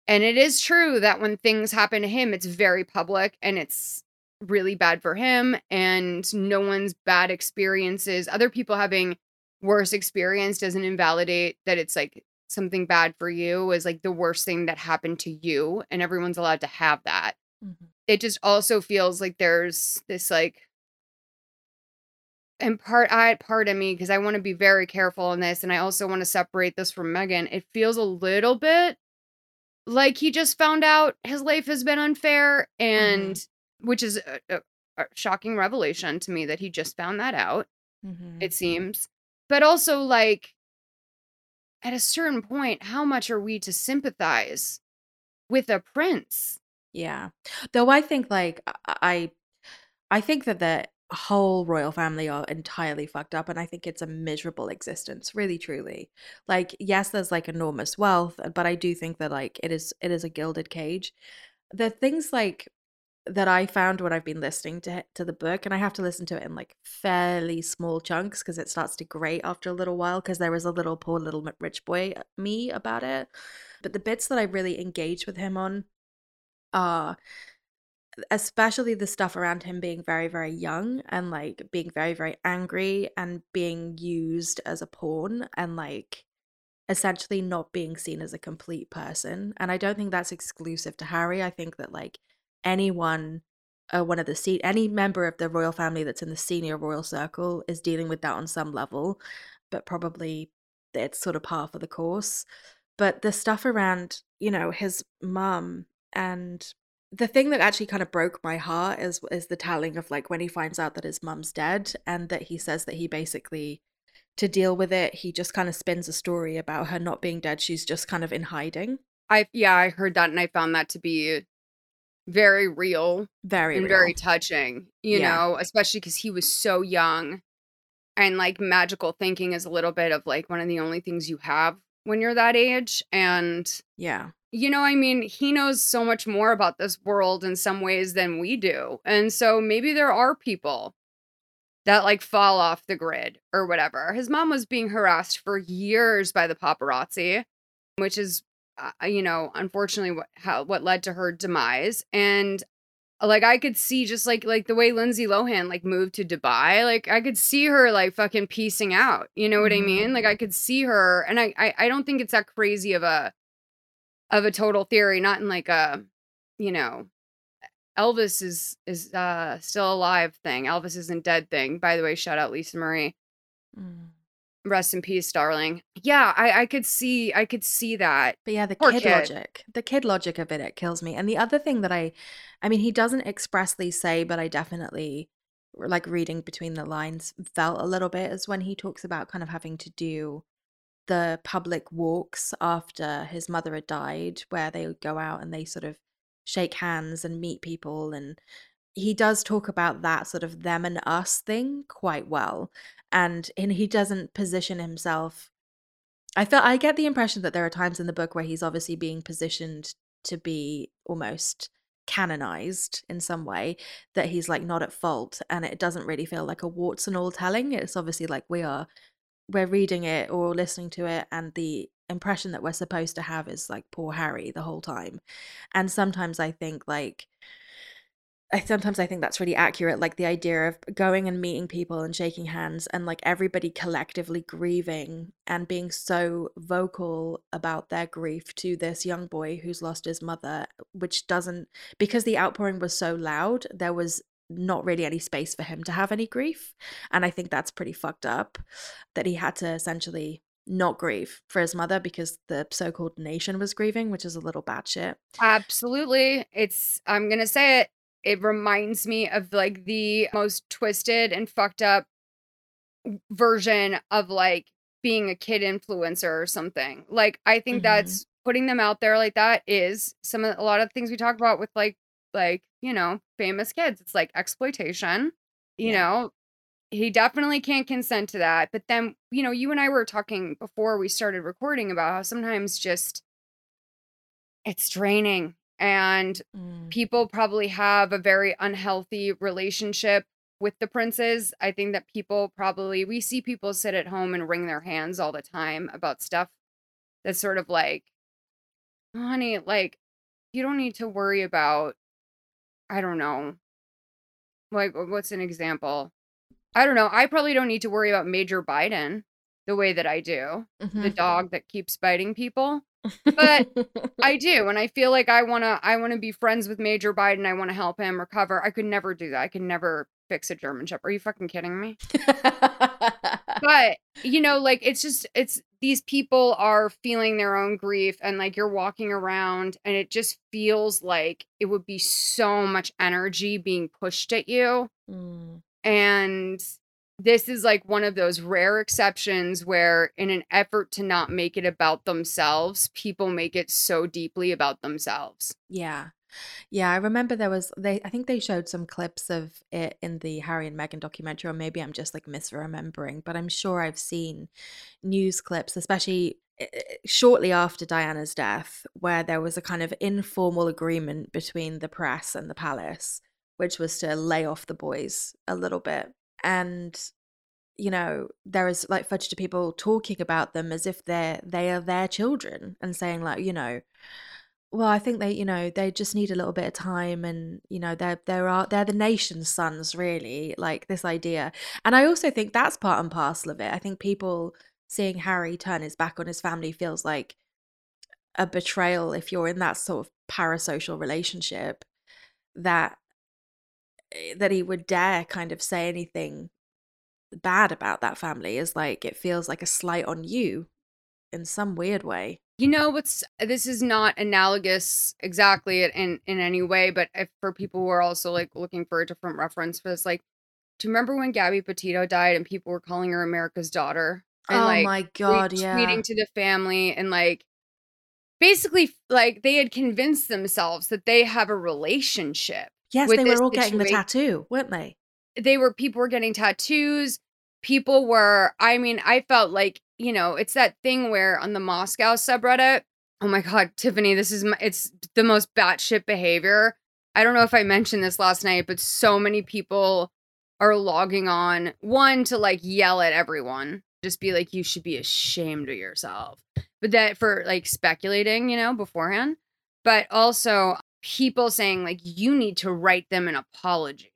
and it is true that when things happen to him, it's very public and it's really bad for him, and no one's bad experiences, other people having worse experience, doesn't invalidate that it's like something bad for you is like the worst thing that happened to you, and everyone's allowed to have that. It just also feels like there's this like, and part of me, because I want to be very careful on this, and I also want to separate this from Meghan, it feels a little bit like he just found out his life has been unfair, and which is a shocking revelation to me that he just found that out, it seems. But also, like, at a certain point, how much are we to sympathize with a prince? Yeah. Though I think, like, I think that the whole royal family are entirely fucked up, and I think it's a miserable existence, really, truly. Like, yes, there's, like, enormous wealth, but I do think that, like, it is a gilded cage. The things, like, that I found when I've been listening to the book, and I have to listen to it in like fairly small chunks because it starts to grate after a little while, because there was a little poor little rich boy me about it. But the bits that I really engage with him on are especially the stuff around him being very, very young, and like being very, very angry, and being used as a pawn, and like essentially not being seen as a complete person. And I don't think that's exclusive to Harry. I think that like anyone, any member of the royal family that's in the senior royal circle is dealing with that on some level, but probably it's sort of par for the course. But the stuff around, you know, his mum, and the thing that actually kind of broke my heart is the telling of like when he finds out that his mum's dead, and that he says that he basically, to deal with it, he just kind of spins a story about her not being dead. She's just kind of in hiding. I heard that, and I found that to be very real, very touching, you know, especially because he was so young, and like magical thinking is a little bit of like one of the only things you have when you're that age. And yeah, you know, I mean, he knows so much more about this world in some ways than we do. And so maybe there are people that like fall off the grid or whatever. His mom was being harassed for years by the paparazzi, which is, you know, unfortunately what led to her demise. And like I could see just like the way Lindsay Lohan like moved to Dubai, like I could see her like fucking piecing out, you know what I mean? Like I could see her, and I don't think it's that crazy of a total theory, not in like a, you know, Elvis is still alive thing. Elvis isn't dead thing. By the way, shout out Lisa Marie. Rest in peace, darling. Yeah, I could see that. But yeah, the kid logic of it kills me. And the other thing that I mean, he doesn't expressly say, but I definitely like reading between the lines felt a little bit, is when he talks about kind of having to do the public walks after his mother had died, where they would go out and they sort of shake hands and meet people. And he does talk about that sort of them and us thing quite well. And he doesn't position himself. I get the impression that there are times in the book where he's obviously being positioned to be almost canonized in some way, that he's like not at fault, and it doesn't really feel like a warts and all telling. It's obviously like we're reading it or listening to it, and the impression that we're supposed to have is like poor Harry the whole time. And sometimes I think that's really accurate, like the idea of going and meeting people and shaking hands and like everybody collectively grieving and being so vocal about their grief to this young boy who's lost his mother, which doesn't, because the outpouring was so loud, there was not really any space for him to have any grief. And I think that's pretty fucked up, that he had to essentially not grieve for his mother because the so-called nation was grieving, which is a little bad shit. Absolutely. I'm going to say it. It reminds me of like the most twisted and fucked up version of like being a kid influencer or something. Like I think that's putting them out there like that is a lot of things we talk about with like, you know, famous kids. It's like exploitation, you know. He definitely can't consent to that. But then, you know, you and I were talking before we started recording about how sometimes just it's draining, and people probably have a very unhealthy relationship with the princes. I think that we see people sit at home and wring their hands all the time about stuff that's sort of like, honey, like you don't need to worry about, I don't know, like what's an example? I don't know. I probably don't need to worry about Major Biden the way that I do, the dog that keeps biting people. But I do, and I feel like I want to be friends with Major Biden. I want to help him recover. I could never do that. I could never fix a German Shepherd. Are you fucking kidding me? But, you know, like it's these people are feeling their own grief, and like you're walking around and it just feels like it would be so much energy being pushed at you. And this is like one of those rare exceptions where in an effort to not make it about themselves, people make it so deeply about themselves. Yeah. Yeah. I remember I think they showed some clips of it in the Harry and Meghan documentary, or maybe I'm just like misremembering, but I'm sure I've seen news clips, especially shortly after Diana's death, where there was a kind of informal agreement between the press and the palace, which was to lay off the boys a little bit. And, you know, there is like footage to people talking about them as if they are their children, and saying like, you know, well, I think they, you know, they just need a little bit of time, and, you know, they're the nation's sons, really, like this idea. And I also think that's part and parcel of it. I think people seeing Harry turn his back on his family feels like a betrayal if you're in that sort of parasocial relationship, that he would dare kind of say anything bad about that family is like, it feels like a slight on you in some weird way. You know, this is not analogous exactly in any way, but if, for people who are also like looking for a different reference for this, like, do you remember when Gabby Petito died and people were calling her America's daughter? And, oh like, my God, yeah. Tweeting to the family and like, basically like they had convinced themselves that they have a relationship. Yes, they were all getting the tattoo, weren't they? People were getting tattoos. People were, I mean, I felt like, you know, it's that thing where on the Moscow subreddit, oh my God, Tiffany, it's the most batshit behavior. I don't know if I mentioned this last night, but so many people are logging on, one, to like yell at everyone, just be like, you should be ashamed of yourself. But that for like speculating, you know, beforehand, but also people saying like, you need to write them an apology.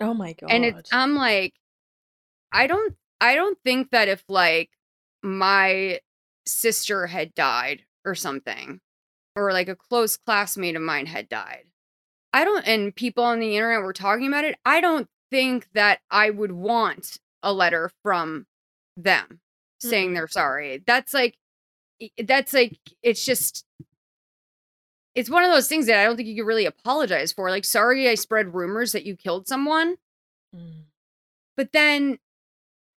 Oh my God. And it's, I'm like, I don't think that if like my sister had died or something, or like a close classmate of mine had died, and people on the internet were talking about it, I don't think that I would want a letter from them saying they're sorry. That's like, it's just, it's one of those things that I don't think you can really apologize for. Like, sorry, I spread rumors that you killed someone. Mm. But then,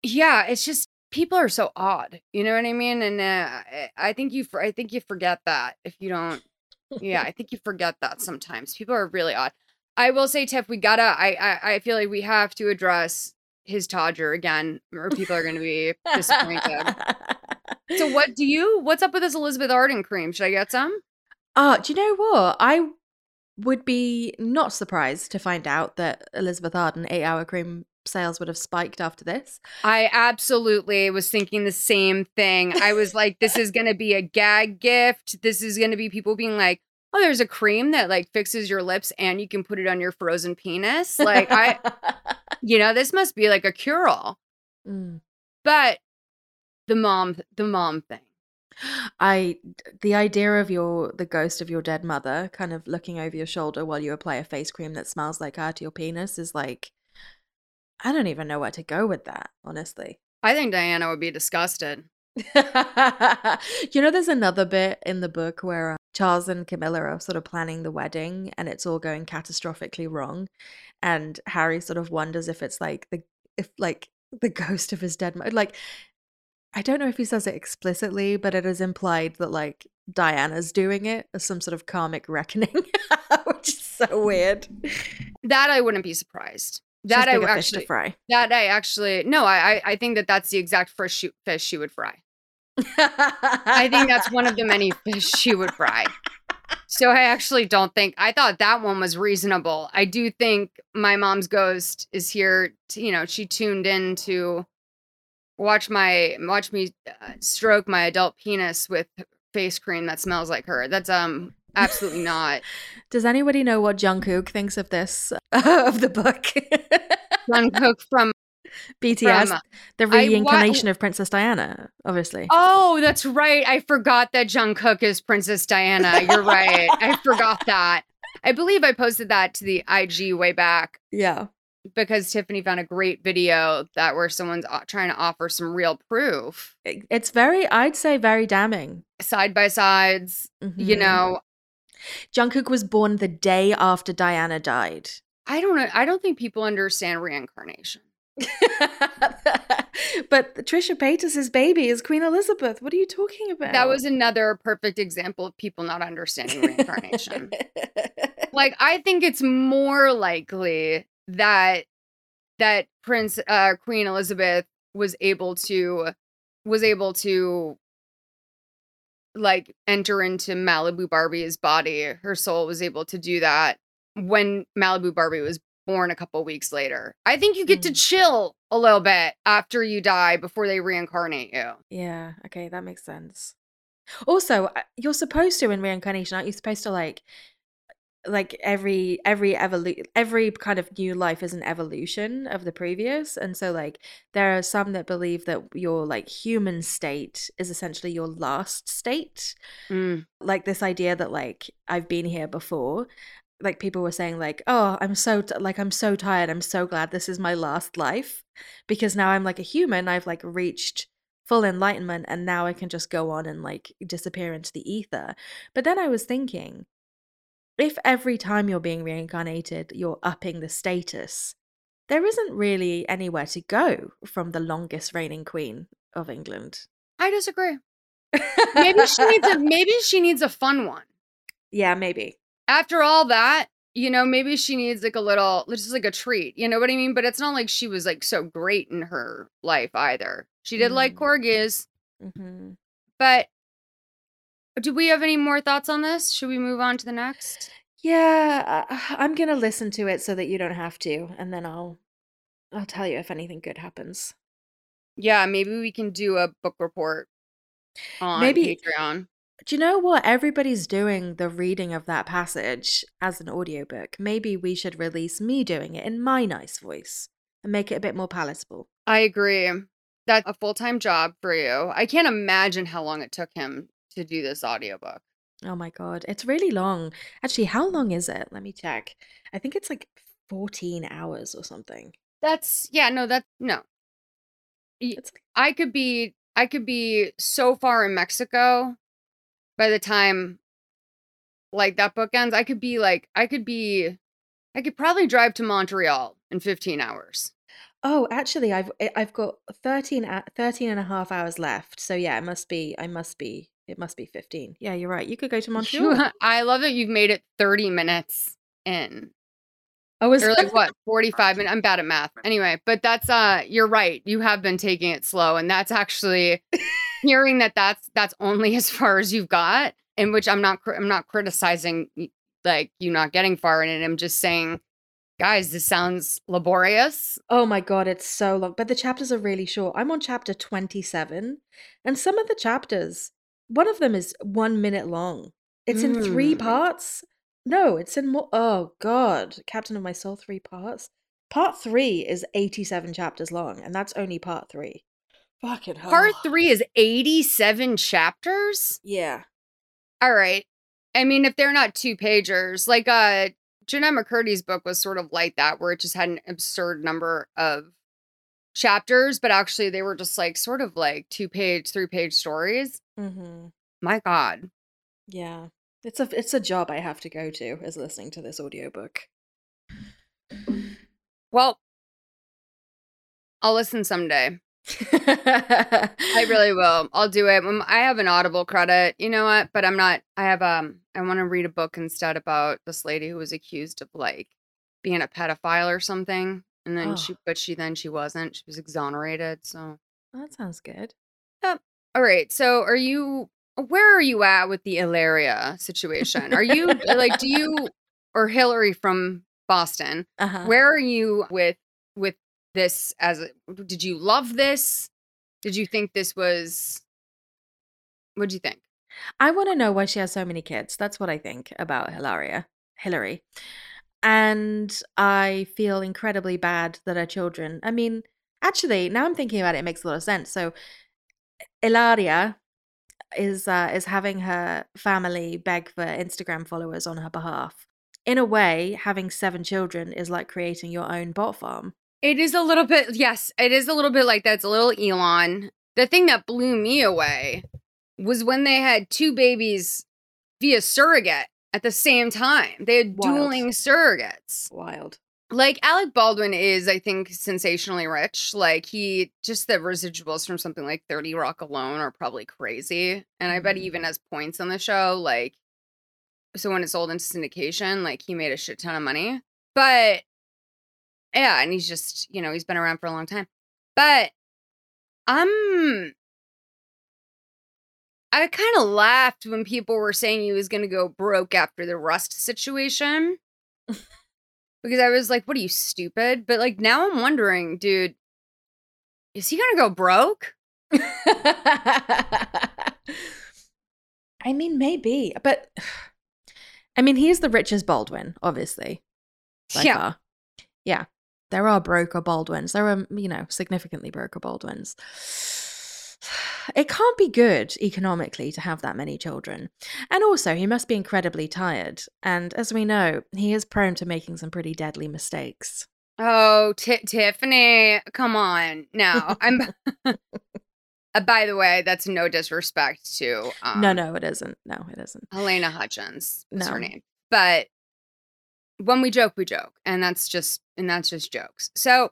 yeah, it's just, people are so odd. You know what I mean? And I think you forget that if you don't. Yeah, I think you forget that sometimes. People are really odd. I will say, Tiff, I feel like we have to address his Todger again, or people are going to be disappointed. So what's up with this Elizabeth Arden cream? Should I get some? Do you know what? I would be not surprised to find out that Elizabeth Arden 8-hour cream sales would have spiked after this. I absolutely was thinking the same thing. I was like, this is going to be a gag gift. This is going to be people being like, oh, there's a cream that like fixes your lips and you can put it on your frozen penis. Like, this must be like a cure-all. Mm. But the mom thing. The idea of the ghost of your dead mother kind of looking over your shoulder while you apply a face cream that smells like her to your penis is like, I don't even know where to go with that, honestly. I think Diana would be disgusted. You know, there's another bit in the book where Charles and Camilla are sort of planning the wedding and it's all going catastrophically wrong. And Harry sort of wonders if it's like the ghost of his dead mother. Like, I don't know if he says it explicitly, but it is implied that like Diana's doing it as some sort of karmic reckoning, which is so weird. That I wouldn't be surprised. That I actually fry. That I actually no. I think that's the exact first fish she would fry. I think that's one of the many fish she would fry. So I actually don't think. I thought that one was reasonable. I do think my mom's ghost is here. She tuned in to watch me stroke my adult penis with face cream that smells like her. That's absolutely not. Does anybody know what Jungkook thinks of this, of the book? Jungkook from BTS, the reincarnation of Princess Diana, obviously. Oh, that's right. I forgot that Jungkook is Princess Diana. You're right. I forgot that. I believe I posted that to the IG way back. Yeah. Because Tiffany found a great video that where someone's trying to offer some real proof. It's very damning. Side by sides, you know. Jungkook was born the day after Diana died. I don't know. I don't think people understand reincarnation. But Trisha Paytas' baby is Queen Elizabeth. What are you talking about? That was another perfect example of people not understanding reincarnation. Like, I think it's more likely that Queen Elizabeth was able to like enter into Malibu Barbie's body. Her soul was able to do that when Malibu Barbie was born a couple weeks later. I think you get to chill a little bit after you die before they reincarnate you. Yeah. Okay. That makes sense. Also, you're supposed to, in reincarnation, aren't you supposed to like like every kind of new life is an evolution of the previous. And so like there are some that believe that your like human state is essentially your last state. Like this idea that like I've been here before. Like people were saying like, oh, I'm so tired. I'm so glad this is my last life because now I'm like a human. I've like reached full enlightenment and now I can just go on and like disappear into the ether. But then I was thinking, if every time you're being reincarnated, you're upping the status, there isn't really anywhere to go from the longest reigning queen of England. I disagree. Maybe she needs a fun one. Yeah, maybe. After all that, you know, maybe she needs like a little, just like a treat. You know what I mean? But it's not like she was like so great in her life either. She did like corgis. Mm-hmm. But do we have any more thoughts on this? Should we move on to the next? Yeah, I'm going to listen to it so that you don't have to. And then I'll tell you if anything good happens. Yeah, maybe we can do a book report on Patreon. Do you know what? Everybody's doing the reading of that passage as an audiobook. Maybe we should release me doing it in my nice voice and make it a bit more palatable. I agree. That's a full-time job for you. I can't imagine how long it took him to do this audiobook. Oh my god, it's really long. Actually, how long is it? Let me check. I think it's like 14 hours or something. I could be so far in Mexico by the time like that book ends. I could probably drive to Montreal in 15 hours. Oh, actually, I've got 13 and a half hours left. So yeah, it must be 15. Yeah, you're right. You could go to Montreal. I love that you've made it 30 minutes in. Oh, is it? Or like what, 45 minutes? I'm bad at math. Anyway, but that's, you're right. You have been taking it slow. And that's actually hearing that that's only as far as you've got, in which I'm not criticizing like you not getting far in it. I'm just saying, guys, this sounds laborious. Oh my god, it's so long. But the chapters are really short. I'm on chapter 27. And some of the chapters, one of them is 1 minute long. It's in three parts. No, it's in more. Oh god, Captain of My Soul, three parts. Part three is 87 chapters long. And that's only part three. Fucking hell. Part three is 87 chapters? Yeah. All right. I mean, if they're not two pagers, like Jenna McCurdy's book was sort of like that, where it just had an absurd number of chapters, but actually they were just like sort of like 2-page, 3-page stories. Mm-hmm. My god. Yeah. It's a job I have to go to, is listening to this audiobook. Well, I'll listen someday. I really will. I'll do it. I have an Audible credit. You know what? But I'm not. I have I want to read a book instead about this lady who was accused of like being a pedophile or something, and then she wasn't. She was exonerated. So that sounds good. Yep. All right. So where are you at with the Hilaria situation? Are you like, or Hillary from Boston? Uh-huh. Where are you with this? Did you love this? Did you think this was? What do you think? I want to know why she has so many kids. That's what I think about Hillary. And I feel incredibly bad that her children, I mean, actually, now I'm thinking about it, it makes a lot of sense. So Hilaria is having her family beg for Instagram followers on her behalf. In a way, having 7 children is like creating your own bot farm. It is a little bit, yes, it is a little bit like that. It's a little Elon. The thing that blew me away was when they had 2 babies via surrogate at the same time. They had dueling surrogates. Wild. Like, Alec Baldwin is, I think, sensationally rich. Like, just the residuals from something like 30 Rock alone are probably crazy. And I bet he even has points on the show. Like, so when it's sold into syndication, like, he made a shit ton of money. But, yeah, and he's just, you know, he's been around for a long time. But I kind of laughed when people were saying he was going to go broke after the Rust situation. Because I was like, what are you, stupid? But like, now I'm wondering, dude, is he going to go broke? I mean, maybe. But I mean, he's the richest Baldwin, obviously. By far. Yeah. There are broker Baldwins. There are, you know, significantly broker Baldwins. It can't be good economically to have that many children. And also, he must be incredibly tired. And as we know, he is prone to making some pretty deadly mistakes. Oh, Tiffany, come on. No, by the way, that's no disrespect to... no, it isn't. No, it isn't. Helena Hutchins is her name. But when we joke. And that's just jokes. So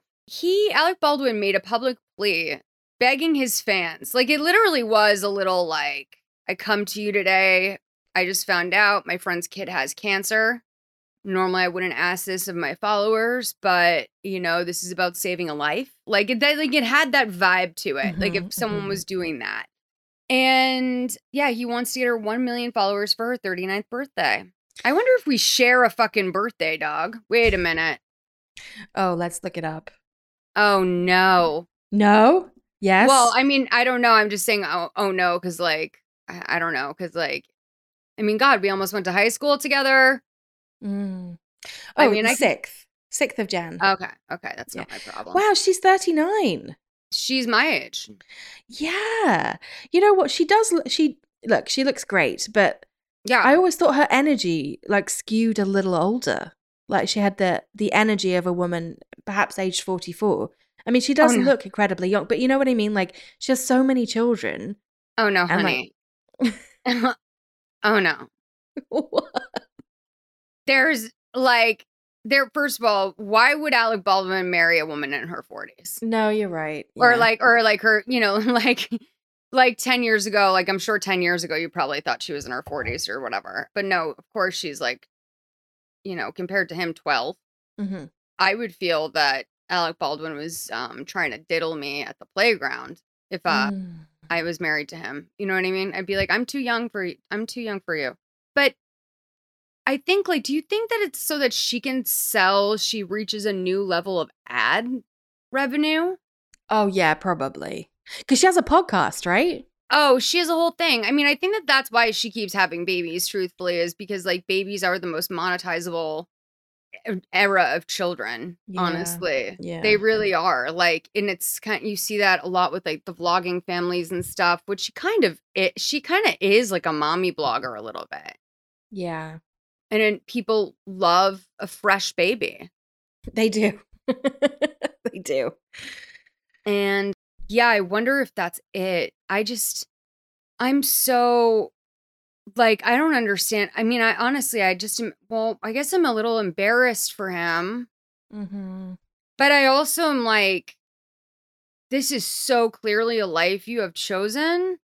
Alec Baldwin made a public plea begging his fans. Like, it literally was a little like, I come to you today. I just found out my friend's kid has cancer. Normally, I wouldn't ask this of my followers, but, you know, this is about saving a life. Like, it had that vibe to it, like, if someone was doing that. And, yeah, he wants to get her 1 million followers for her 39th birthday. I wonder if we share a fucking birthday, dog. Wait a minute. Oh, let's look it up. Oh, no. No? Yes? Well, I mean, I don't know. I'm just saying, oh no, because, like, I don't know, because, like, I mean, God, we almost went to high school together. Mm. Oh, I mean, 6th of Jan. Okay, that's not my problem. Wow, she's 39. She's my age. Yeah. You know what? She does she looks great, but yeah, I always thought her energy, like, skewed a little older. Like, she had the energy of a woman perhaps aged 44. I mean, she doesn't look incredibly young, but you know what I mean? Like, she has so many children. Oh no, honey. Like... Oh no. What? There's, like, first of all, why would Alec Baldwin marry a woman in her 40s? No, you're right. Yeah. Or like her, you know, like 10 years ago, like, I'm sure 10 years ago, you probably thought she was in her 40s or whatever. But no, of course she's, like, you know, compared to him, 12. Mm-hmm. I would feel that Alec Baldwin was trying to diddle me at the playground if I was married to him. You know what I mean? I'd be like, I'm too young for you. But I think, like, do you think that it's so that she can sell, she reaches a new level of ad revenue? Oh, yeah, probably. Because she has a podcast, right? Oh, she has a whole thing. I mean, I think that that's why she keeps having babies, truthfully, is because, like, babies are the most monetizable era of children, honestly. Yeah. They really are. Like, and it's kind of, you see that a lot with, like, the vlogging families and stuff, which she kind of is, like, a mommy blogger a little bit. Yeah. And then people love a fresh baby. They do. They do. And yeah, I wonder if that's it. I'm so, like, I don't understand. I mean, I guess I'm a little embarrassed for him. Mm-hmm. But I also am like, this is so clearly a life you have chosen.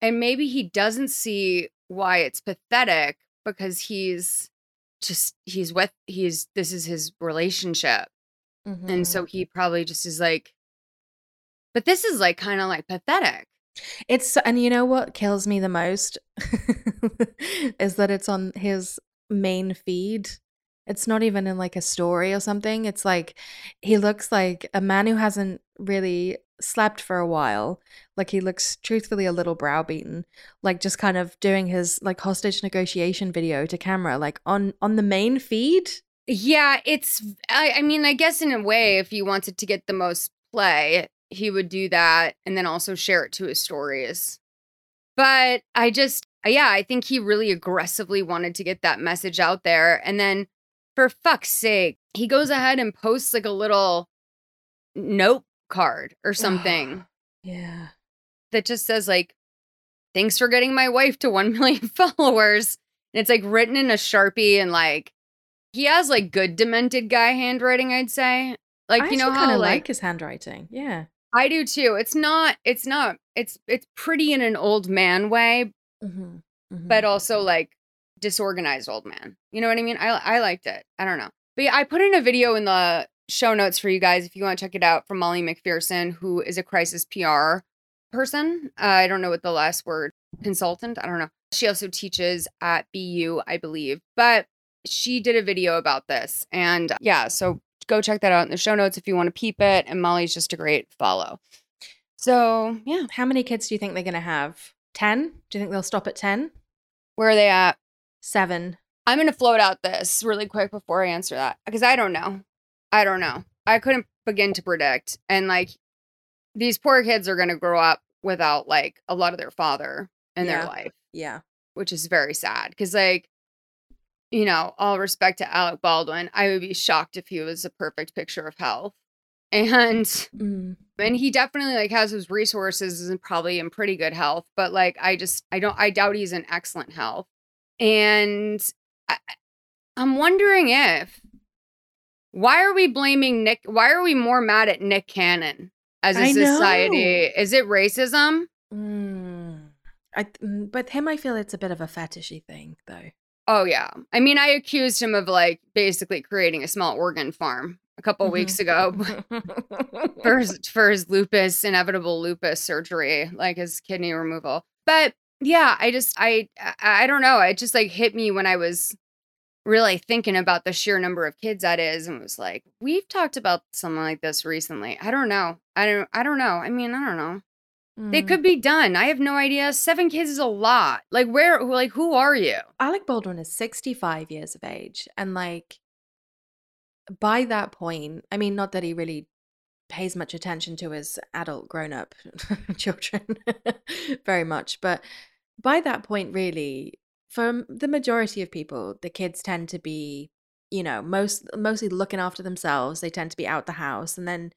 And maybe he doesn't see why it's pathetic. Because this is his relationship. Mm-hmm. And so he probably just is like, but this is, like, kind of, like, pathetic. And you know what kills me the most is that it's on his main feed. It's not even in, like, a story or something. It's like, he looks like a man who hasn't really slept for a while. Like, he looks truthfully a little browbeaten, like, just kind of doing his, like, hostage negotiation video to camera, like, on the main feed. Yeah, it's, I mean, I guess in a way, if he wanted to get the most play, he would do that and then also share it to his stories. But I think he really aggressively wanted to get that message out there. And then, for fuck's sake, he goes ahead and posts, like, a little note card or something. Yeah. That just says, like, thanks for getting my wife to 1 million followers. And it's, like, written in a Sharpie, and, like, he has, like, good demented guy handwriting, I'd say. Like, I, you know, how, like his handwriting. Yeah. I do too. It's pretty in an old man way, but also, like, disorganized old man. You know what I mean? I liked it. I don't know. But yeah, I put in a video in the show notes for you guys if you want to check it out, from Molly McPherson, who is a crisis PR person. I don't know what the last word, consultant, I don't know. She also teaches at BU, I believe, but she did a video about this. And yeah, so go check that out in the show notes if you want to peep it. And Molly's just a great follow. So yeah. How many kids do you think they're going to have? 10? Do you think they'll stop at 10? Where are they at? 7. I'm going to float out this really quick before I answer that, because I don't know. I don't know. I couldn't begin to predict. And like, these poor kids are going to grow up without like a lot of their father in their life. Yeah. Which is very sad, because like, you know, all respect to Alec Baldwin, I would be shocked if he was a perfect picture of health. And he definitely like has his resources and probably in pretty good health, but like I doubt he's in excellent health. And I'm wondering if why are we more mad at Nick Cannon as a society? Is it racism? With him, I feel it's a bit of a fetishy thing though. Oh yeah. I mean, I accused him of like basically creating a small organ farm a couple weeks ago for his inevitable lupus surgery, like his kidney removal. But yeah, I don't know. It just like hit me when I was really thinking about the sheer number of kids that is, and was like, we've talked about something like this recently. I don't know. I mean, I don't know. They could be done. I have no idea. 7 kids is a lot. Like, where? Like, who are you? Alec Baldwin is 65 years of age, and like, by that point, I mean, not that he really pays much attention to his adult grown-up children very much, but by that point, really, for the majority of people, the kids tend to be, you know, mostly looking after themselves. They tend to be out the house, and then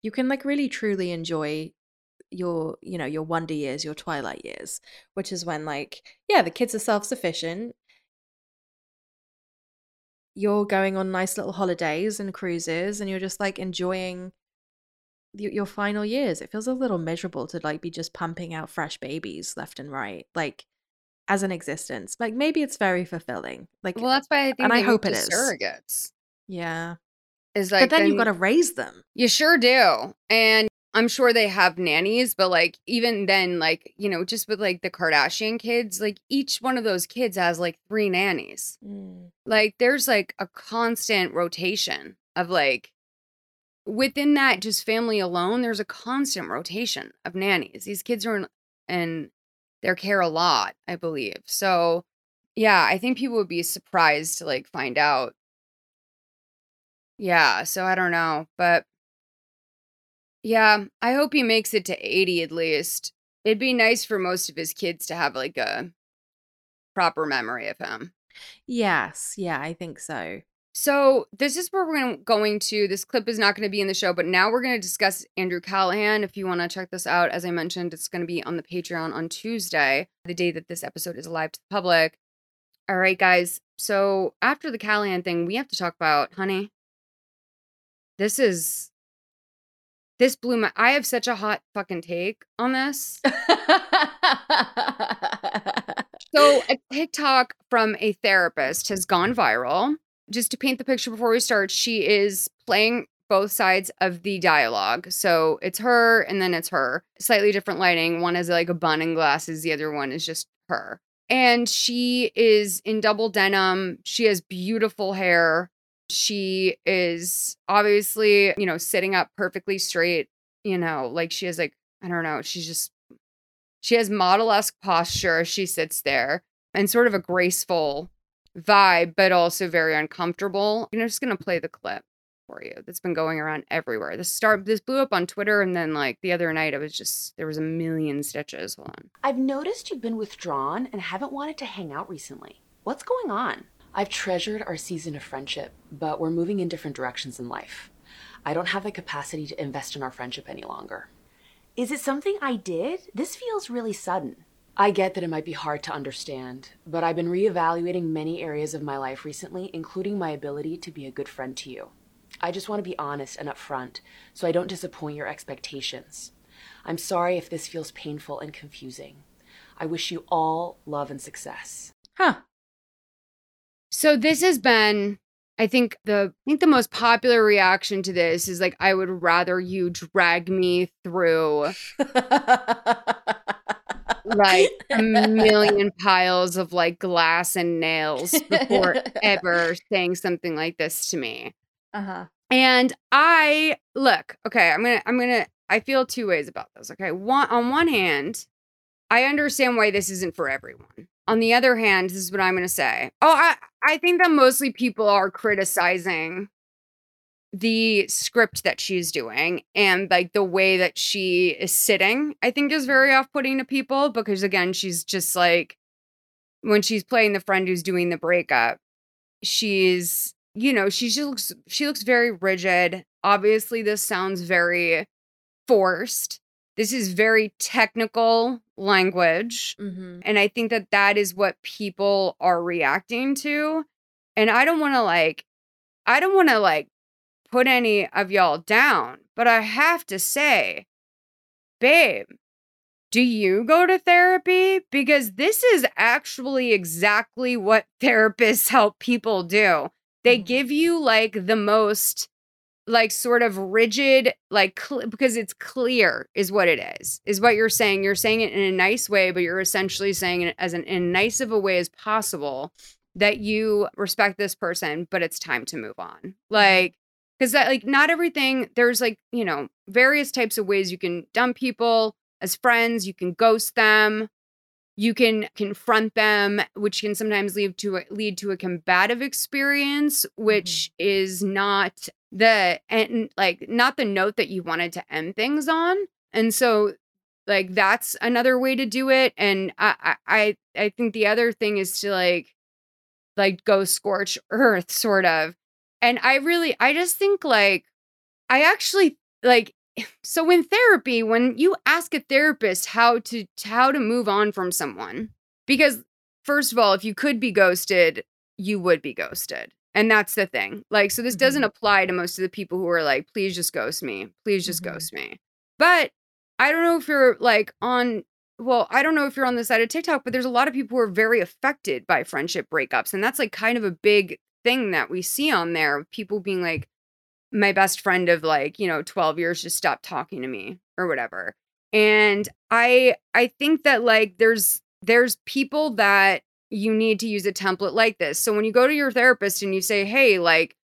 you can like really truly enjoy your, you know, your wonder years, your twilight years, which is when like, yeah, the kids are self-sufficient. You're going on nice little holidays and cruises, and you're just like enjoying your final years. It feels a little miserable to like be just pumping out fresh babies left and right, like as an existence. Like maybe it's very fulfilling. Like, well, that's why I think, and I hope it is, surrogates. Yeah, is like, but then you've got to raise them. You sure do, and I'm sure they have nannies, but like even then, like, you know, just with like the Kardashian kids, like each one of those kids has like 3 nannies. Like there's like a constant rotation of like, within that just family alone, there's a constant rotation of nannies. These kids are in their care a lot, I believe. So yeah, I think people would be surprised to like find out. Yeah, so I don't know, but yeah, I hope he makes it to 80 at least. It'd be nice for most of his kids to have like a proper memory of him. Yes, yeah, I think so. So this is where we're going to, this clip is not going to be in the show, but now we're going to discuss Andrew Callahan. If you want to check this out, as I mentioned, it's going to be on the Patreon on Tuesday, the day that this episode is live to the public. All right, guys. So after the Callahan thing, we have to talk about, honey, this blew my... I have such a hot fucking take on this. So a TikTok from a therapist has gone viral. Just to paint the picture before we start, she is playing both sides of the dialogue. So it's her and then it's her. Slightly different lighting. One is like a bun and glasses. The other one is just her. And she is in double denim. She has beautiful hair. She is obviously, you know, sitting up perfectly straight, you know, like she has like, I don't know, she has model-esque posture as she sits there, and sort of a graceful vibe, but also very uncomfortable. And I'm just going to play the clip for you that's been going around everywhere. This blew up on Twitter, and then like the other night there was a million stitches. Hold on. I've noticed you've been withdrawn and haven't wanted to hang out recently. What's going on? I've treasured our season of friendship, but we're moving in different directions in life. I don't have the capacity to invest in our friendship any longer. Is it something I did? This feels really sudden. I get that it might be hard to understand, but I've been reevaluating many areas of my life recently, including my ability to be a good friend to you. I just want to be honest and upfront, so I don't disappoint your expectations. I'm sorry if this feels painful and confusing. I wish you all love and success. Huh. So this has been, I think the most popular reaction to this is like, I would rather you drag me through like a million piles of like glass and nails before ever saying something like this to me. Uh-huh. And I look, okay, I feel 2 ways about this. Okay. On one hand, I understand why this isn't for everyone. On the other hand, this is what I'm going to say. I think that mostly people are criticizing the script that she's doing and like the way that she is sitting, I think is very off-putting to people because, again, she's just like, when she's playing the friend who's doing the breakup, she's, you know, she looks very rigid. Obviously, this sounds very forced. This is very technical language. Mm-hmm. And I think that that is what people are reacting to. And I don't want to put any of y'all down, but I have to say, babe, do you go to therapy? Because this is actually exactly what therapists help people do. They give you like the most like sort of rigid, like because it's clear is what it is what you're saying. You're saying it in a nice way, but you're essentially saying it as in nice of a way as possible that you respect this person, but it's time to move on. Like, because that, like, not everything, there's like, you know, various types of ways you can dump people as friends, you can ghost them, you can confront them, which can sometimes lead to a combative experience, which mm-hmm. is not the and like not the note that you wanted to end things on. And so like that's another way to do it. And I think the other thing is to like go scorch earth sort of. And I just think, like, I actually, like, so in therapy, when you ask a therapist how to move on from someone, because first of all, if you could be ghosted, you would be ghosted. And that's the thing. Like, so this mm-hmm. doesn't apply to most of the people who are like, please just ghost me. Please just mm-hmm. ghost me. But I don't know if you're like I don't know if you're on the side of TikTok, but there's a lot of people who are very affected by friendship breakups. And that's like kind of a big thing that we see on there, people being like, my best friend of like, you know, 12 years just stopped talking to me or whatever. And I think that like there's people that you need to use a template like this. So when you go to your therapist and you say, hey, like,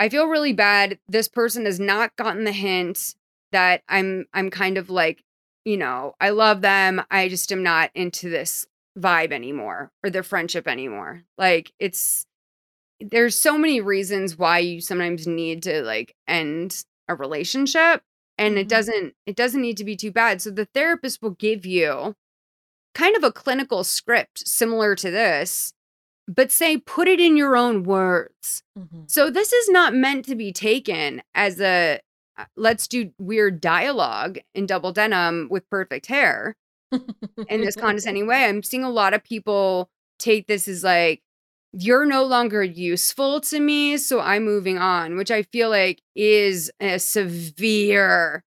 I feel really bad. This person has not gotten the hint that I'm kind of like, you know, I love them. I just am not into this vibe anymore or their friendship anymore. Like, it's there's so many reasons why you sometimes need to like end a relationship, and it doesn't need to be too bad. So the therapist will give you kind of a clinical script similar to this, but say, put it in your own words. Mm-hmm. So this is not meant to be taken as a let's do weird dialogue in double denim with perfect hair in this condescending way. I'm seeing a lot of people take this as like, you're no longer useful to me, so I'm moving on, which I feel like is a severe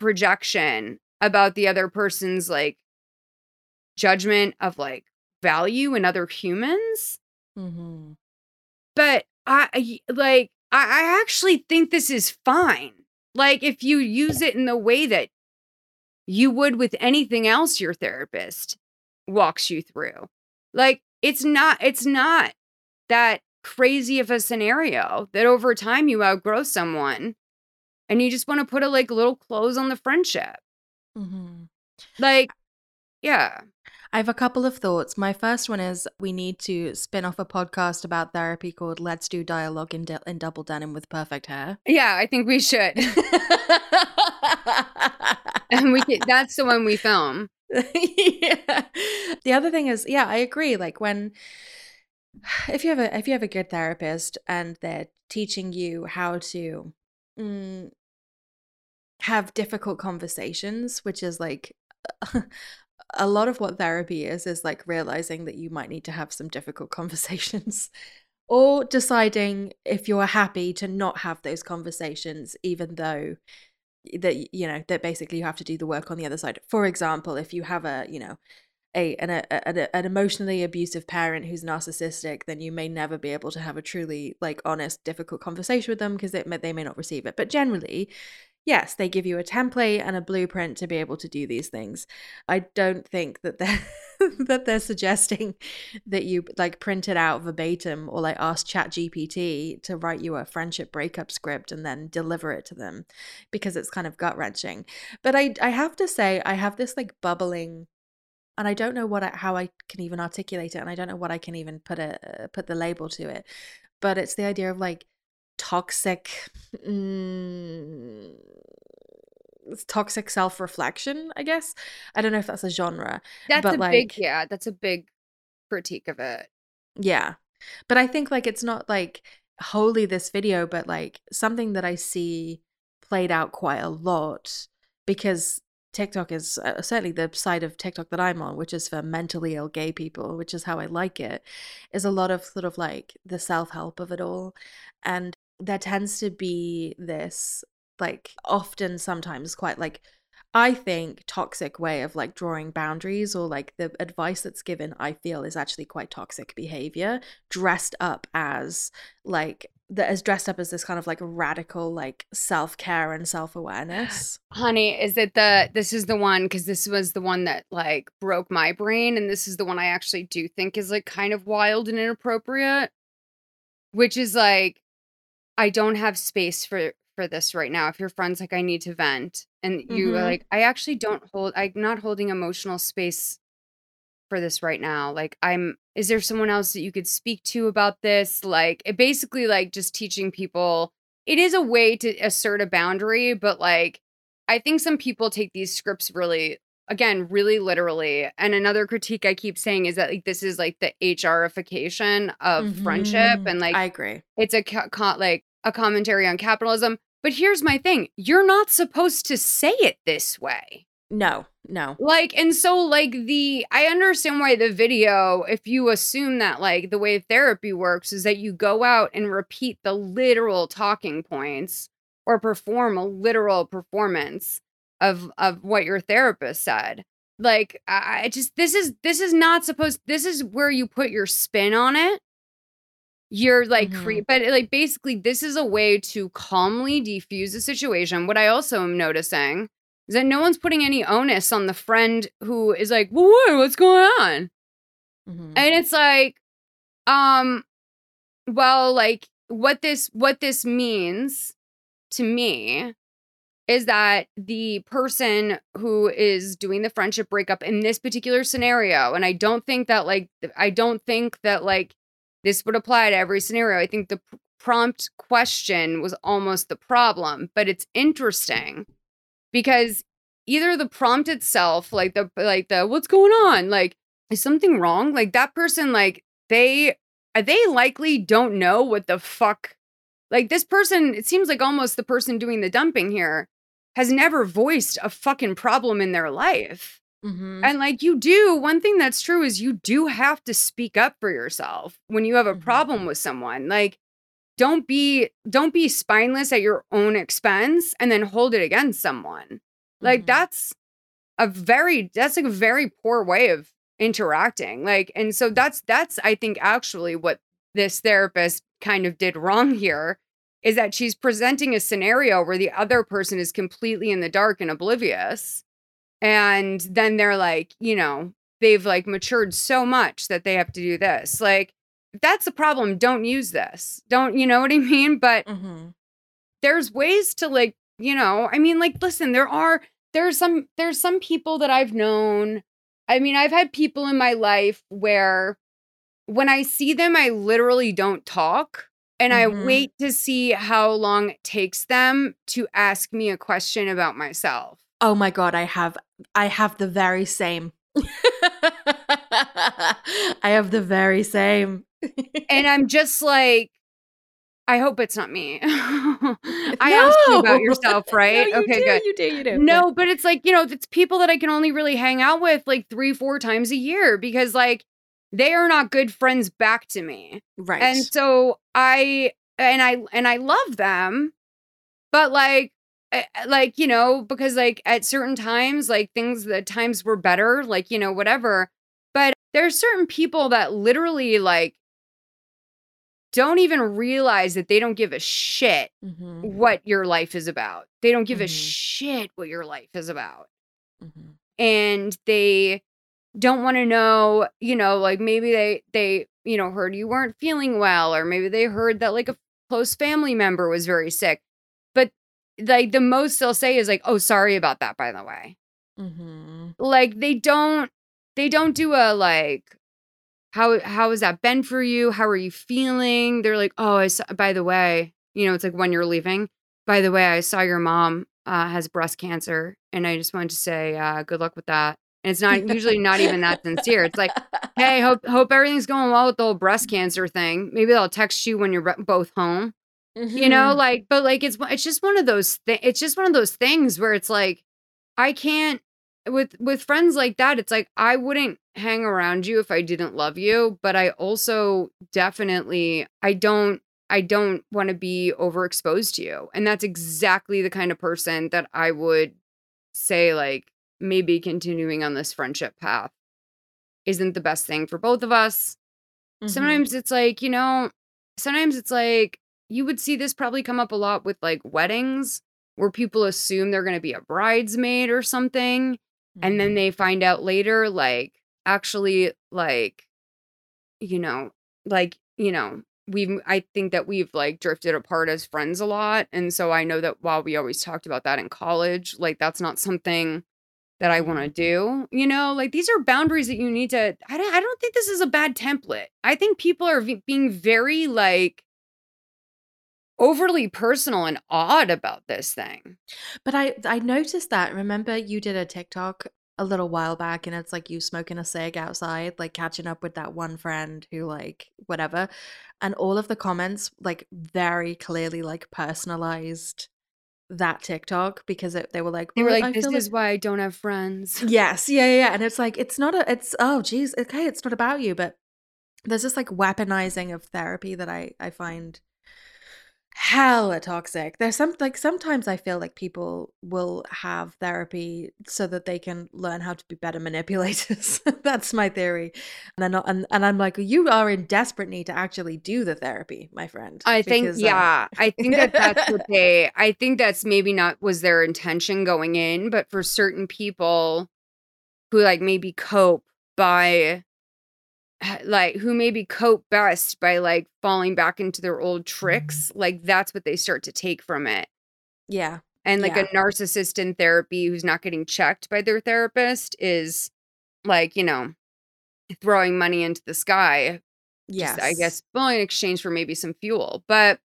projection about the other person's like judgment of like value in other humans. Mm-hmm. But I actually think this is fine. Like, if you use it in the way that you would with anything else your therapist walks you through. Like, it's not that crazy of a scenario that over time you outgrow someone and you just want to put a like little close on the friendship. Mm-hmm. Like, yeah. I have a couple of thoughts. My first one is we need to spin off a podcast about therapy called Let's Do Dialogue in Double Denim with Perfect Hair. Yeah, I think we should. And that's the one we film. Yeah. The other thing is, yeah, I agree. Like, when if you have a good therapist and they're teaching you how to have difficult conversations, which is like a lot of what therapy is like realizing that you might need to have some difficult conversations, or deciding if you're happy to not have those conversations, even though that, you know, that basically you have to do the work on the other side. For example, if you have an emotionally abusive parent who's narcissistic, then you may never be able to have a truly like honest, difficult conversation with them because they may not receive it. But generally, yes, they give you a template and a blueprint to be able to do these things. I don't think that they're suggesting that you like print it out verbatim or like ask ChatGPT to write you a friendship breakup script and then deliver it to them, because it's kind of gut wrenching. But I have to say, I have this like bubbling and I don't know what how I can even articulate it, and I don't know what I can even put the label to it, but it's the idea of like toxic toxic self-reflection, I guess. I don't know if that's a genre. That's a big critique of it. Yeah. But I think like it's not like wholly this video, but like something that I see played out quite a lot, because TikTok is certainly the side of TikTok that I'm on, which is for mentally ill gay people, which is how I like it, is a lot of sort of like the self-help of it all. And there tends to be this like often sometimes quite like, I think, toxic way of like drawing boundaries, or like the advice that's given, I feel, is actually quite toxic behavior dressed up as this kind of like radical like self-care and self-awareness. Honey, this was the one that like broke my brain, and this is the one I actually do think is like kind of wild and inappropriate, which is like, I don't have space for this right now. If your friend's like, I need to vent, and you are like, I actually I'm not holding emotional space for this right now. Like, is there someone else that you could speak to about this? Like, it basically like just teaching people, it is a way to assert a boundary, but like, I think some people take these scripts really literally. And another critique I keep saying is that like this is like the HRification of friendship, and like I agree, it's a commentary on capitalism. But here's my thing. You're not supposed to say it this way. No. Like, and so like I understand why the video, if you assume that like the way therapy works is that you go out and repeat the literal talking points or perform a literal performance of what your therapist said. Like, this is where you put your spin on it. You're like, but like basically this is a way to calmly defuse a situation. What I also am noticing is that no one's putting any onus on the friend who is like, whoa, what's going on? And it's like, well, like what this means to me is that the person who is doing the friendship breakup in this particular scenario, and I don't think that this would apply to every scenario. I think the prompt question was almost the problem, but it's interesting because either the prompt itself, like the what's going on? Like, is something wrong? Like that person, like they likely don't know what the fuck. Like this person, it seems like almost the person doing the dumping here has never voiced a fucking problem in their life. And like one thing that's true is you do have to speak up for yourself when you have a problem with someone. Like, don't be spineless at your own expense and then hold it against someone. Like that's like a very poor way of interacting. Like, and so that's I think actually what this therapist kind of did wrong here is that she's presenting a scenario where the other person is completely in the dark and oblivious. And then they're like, they've like matured so much that they have to do this. Like, that's a problem. Don't use this. Don't, you know what I mean? But there's ways to like, I mean, like, listen, there's some people that I've known. I mean, I've had people in my life where when I see them, I literally don't talk. And I wait to see how long it takes them to ask me a question about myself. Oh my God, I have the very same. And I'm just like, I hope it's not me. Asked you about yourself, right? No, okay, good. You do. No, but it's like, it's people that I can only really hang out with like 3-4 times a year because like they are not good friends back to me. Right. And so I love them, but like, because like at certain times, like the times were better, like, whatever. But there are certain people that literally like don't even realize that they don't give a shit what your life is about. They don't give a shit what your life is about. And they don't want to know, like maybe they heard you weren't feeling well, or maybe they heard that like a close family member was very sick. Like the most they'll say is like, oh, sorry about that, by the way. Like they don't they don't do a like, how has that been for you? How are you feeling? They're like, oh, I saw, by the way, you know, it's like when you're leaving, by the way, I saw your mom has breast cancer, and I just wanted to say good luck with that. And it's not usually not even that sincere. It's like, hey, hope everything's going well with the whole breast cancer thing. Maybe they'll text you when you're both home. Mm-hmm. You know, like, but like it's just one of those things. It's just one of those things where it's like, I can't with friends like that. It's like I wouldn't hang around you if I didn't love you, but I also definitely I don't want to be overexposed to you. And that's exactly the kind of person that I would say like, maybe continuing on this friendship path isn't the best thing for both of us. Mm-hmm. Sometimes it's like you would see this probably come up a lot with like weddings where people assume they're going to be a bridesmaid or something. Mm-hmm. And then they find out later, like, actually, like, I think that we've like drifted apart as friends a lot. And so I know that while we always talked about that in college, like that's not something that I want to do, you know, like these are boundaries that you need to, I don't think this is a bad template. I think people are being very like overly personal and odd about this thing. But I noticed that, remember you did a TikTok a little while back and it's like you smoking a cig outside, like catching up with that one friend who like whatever. And all of the comments like very clearly like personalized that TikTok because they were like this is why I don't have friends. Yes. Yeah. And it's like it's not about you, but there's this like weaponizing of therapy that I find hella toxic. There's some like sometimes I feel like people will have therapy so that they can learn how to be better manipulators. That's my theory. And they're not, and I'm like, you are in desperate need to actually do the therapy, my friend. I think that's maybe not was their intention going in, but for certain people who like maybe cope by like who maybe cope best by like falling back into their old tricks, like that's what they start to take from it. Yeah. And like a narcissist in therapy who's not getting checked by their therapist is like, you know, throwing money into the sky. Yes. Just, I guess, well, in exchange for maybe some fuel. But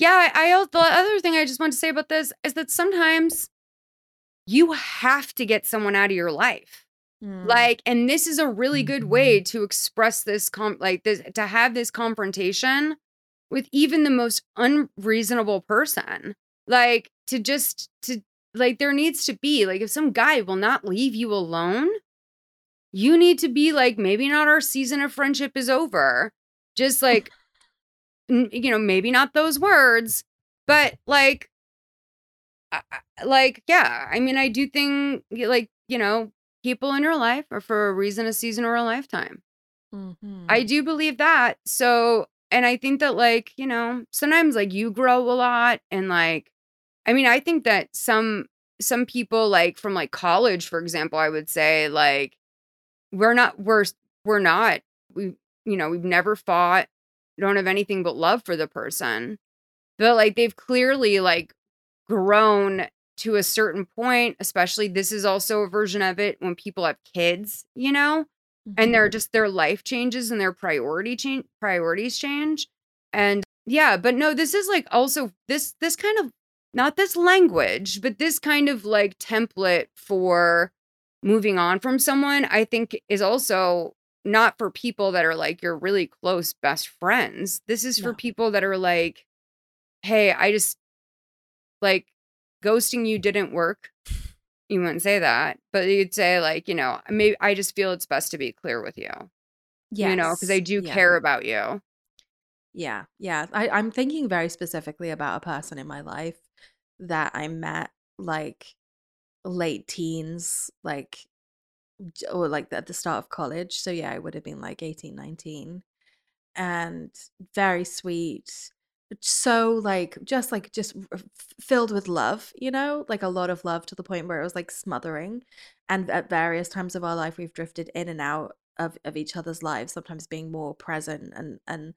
yeah, the other thing I just want to say about this is that sometimes you have to get someone out of your life. Like, and this is a really good way to express this, to have this confrontation with even the most unreasonable person. Like, there needs to be, like, if some guy will not leave you alone, you need to be like, maybe not our season of friendship is over. Just like, you know, maybe not those words, but like, yeah, I mean, I do think, like, you know, people in your life are for a reason, a season, or a lifetime. Mm-hmm. I do believe that. So, and I think that, like, you know, sometimes like you grow a lot, and like, I mean, I think that some people like from like college, for example, I would say like we've never fought, don't have anything but love for the person, but like they've clearly like grown to a certain point, especially this is also a version of it when people have kids, you know, mm-hmm. and they're just their life changes and their priorities change. And yeah, but no, this is like also this kind of, not this language, but this kind of like template for moving on from someone, I think is also not for people that are like your really close best friends. This is for people that are like, hey, I just like, ghosting you didn't work. You wouldn't say that, but you'd say like, you know, maybe I just feel it's best to be clear with you. Yeah, you know, because I do care about you. Yeah, yeah. I'm thinking very specifically about a person in my life that I met like late teens, like or like at the start of college. So yeah, I would have been like 18, 19, and very sweet. So like just filled with love, you know, like a lot of love to the point where it was like smothering. And at various times of our life, we've drifted in and out of each other's lives, sometimes being more present. And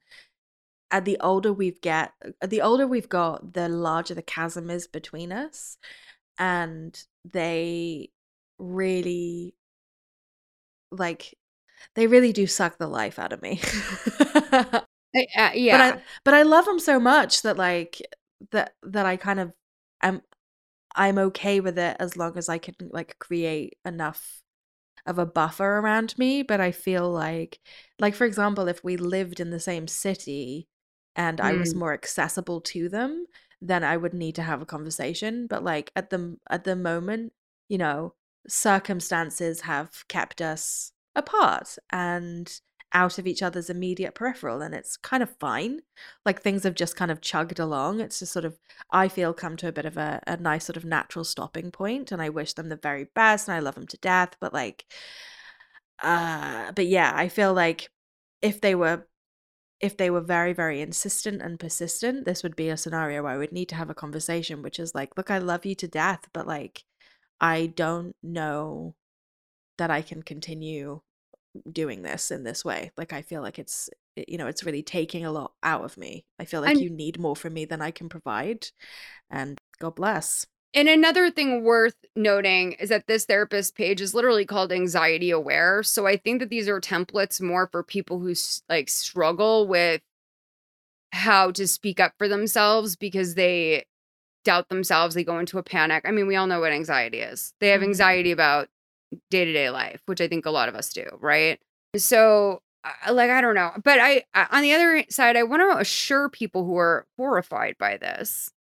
at the older we've got, the larger the chasm is between us. And they really like, they really do suck the life out of me. Yeah. But I love them so much that, like, that I kind of am, I'm okay with it as long as I can, like, create enough of a buffer around me. But I feel like, for example, if we lived in the same city and I was more accessible to them, then I would need to have a conversation. But, like, at the moment, you know, circumstances have kept us apart and out of each other's immediate peripheral, and it's kind of fine. Like, things have just kind of chugged along. It's just sort of, I feel, come to a bit of a nice sort of natural stopping point, and I wish them the very best and I love them to death, but like but yeah, I feel like if they were very, very insistent and persistent, this would be a scenario where I would need to have a conversation, which is like, look, I love you to death, but like, I don't know that I can continue doing this in this way. Like, I feel like it's, you know, it's really taking a lot out of me. I feel like you need more from me than I can provide, and God bless. And another thing worth noting is that this therapist page is literally called Anxiety Aware. So I think that these are templates more for people who like struggle with how to speak up for themselves because they doubt themselves. They go into a panic. I mean, we all know what anxiety is. They have anxiety about day-to-day life, which I think a lot of us do, right? So like, I don't know, but I on the other side, I want to assure people who are horrified by this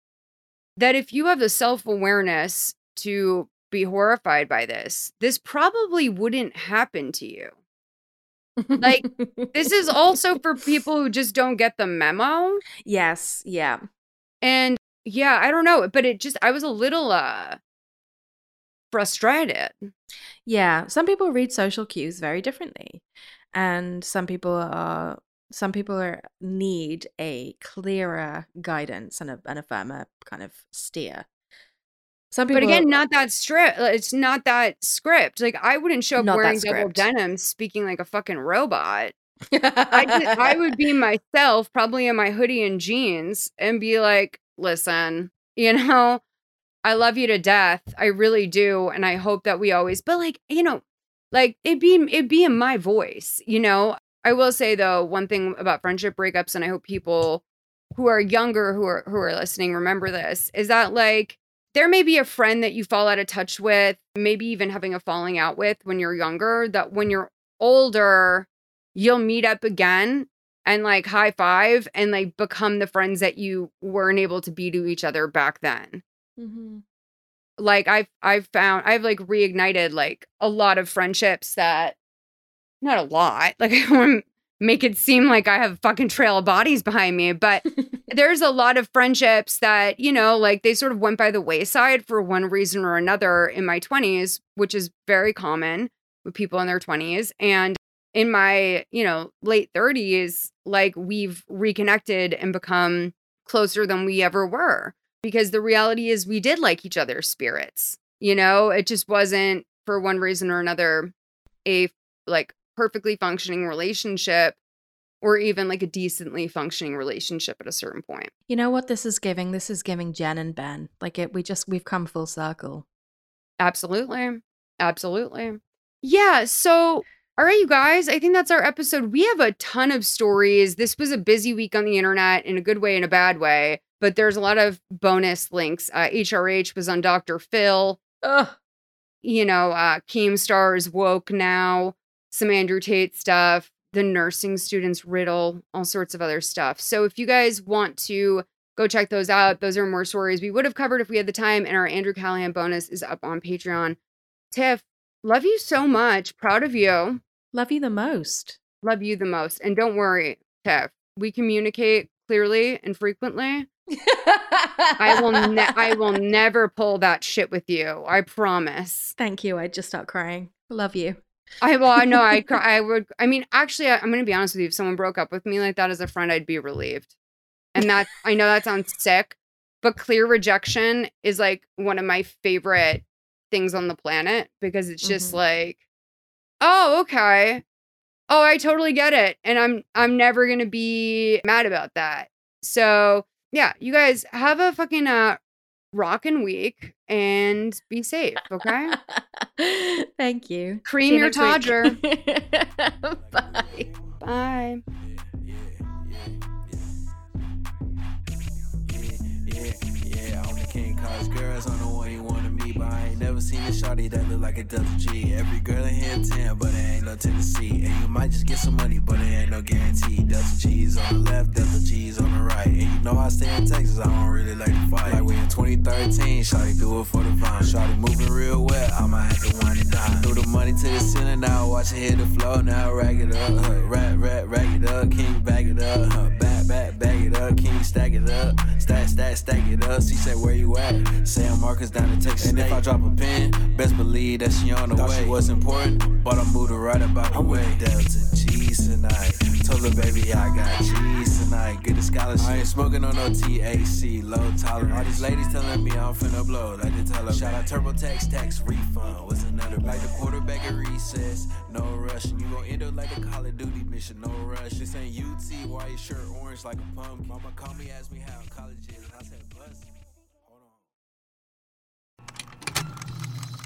that if you have the self-awareness to be horrified by this probably wouldn't happen to you. Like, this is also for people who just don't get the memo. Yes. Yeah. And yeah, I don't know, but it just, I was a little frustrated. Yeah, some people read social cues very differently, and some people need a clearer guidance and a firmer kind of steer. Some people, but again, not that strict. It's not that script. Like, I wouldn't show up wearing double denim, speaking like a fucking robot. I would be myself, probably in my hoodie and jeans, and be like, "Listen, you know, I love you to death. I really do. And I hope that we always," but like, you know, like it'd be in my voice, you know. I will say though, one thing about friendship breakups, and I hope people who are younger, who are listening, remember this, is that like, there may be a friend that you fall out of touch with, maybe even having a falling out with when you're younger, that when you're older, you'll meet up again and like high five and like become the friends that you weren't able to be to each other back then. Mm-hmm. Like I've like reignited like a lot of friendships that, not a lot, like I want to make it seem like I have a fucking trail of bodies behind me, but there's a lot of friendships that, you know, like they sort of went by the wayside for one reason or another in my 20s, which is very common with people in their 20s. And in my, you know, late 30s, like we've reconnected and become closer than we ever were. Because the reality is we did like each other's spirits, you know, it just wasn't for one reason or another, a like perfectly functioning relationship or even like a decently functioning relationship at a certain point. You know what this is giving? This is giving Jen and Ben. Like we've come full circle. Absolutely. Absolutely. Yeah. So, all right, you guys, I think that's our episode. We have a ton of stories. This was a busy week on the internet in a good way and a bad way. But there's a lot of bonus links. HRH was on Dr. Phil. Ugh. You know, Keemstar is woke now. Some Andrew Tate stuff. The nursing students riddle. All sorts of other stuff. So if you guys want to go check those out, those are more stories we would have covered if we had the time. And our Andrew Callahan bonus is up on Patreon. Tiff, love you so much. Proud of you. Love you the most. Love you the most. And don't worry, Tiff. We communicate clearly and frequently. I will never pull that shit with you. I promise. Thank you. I'd just start crying. Love you. I'm going to be honest with you. If someone broke up with me like that as a friend, I'd be relieved. And that, I know that sounds sick, but clear rejection is like one of my favorite things on the planet because it's just like, oh, okay. Oh, I totally get it. And I'm never going to be mad about that. So yeah, you guys have a fucking rockin' week and be safe, okay? Thank you. Cream your Todger. Bye. Bye. King Cos girls, I know what he wanted me, but I ain't never seen a shawty that look like a double G. Every girl in here 10, but it ain't no Tennessee. And you might just get some money, but it ain't no guarantee. Delta G's on the left, Delta G's on the right. And you know I stay in Texas, I don't really like to fight. Like we in 2013, shawty do it for the vine. Shawty moving real well, I might have to wind it down. Threw the money to the center, now watch it hit the floor. Now rack it up, huh? Rack it up, King bag it up, huh? Bag it up, King stack it up. Stack it up, she said where you at? Sam Marcus down in Texas. And if I drop a pin, best believe that she on the way. She was important, but I moved her right about the way. Delta G's tonight. Told her baby I got G's tonight. Get a scholarship. I ain't smoking on no THC, low tolerance. All these ladies telling me I'm finna blow. Like they tell her. Shout out TurboTax tax refund was another. Like the quarterback at recess, no rush. And you gon' end up like a Call of Duty mission, no rush. This ain't UT. Why your shirt orange like a pumpkin? Mama called me, asked me how college is. I said bus.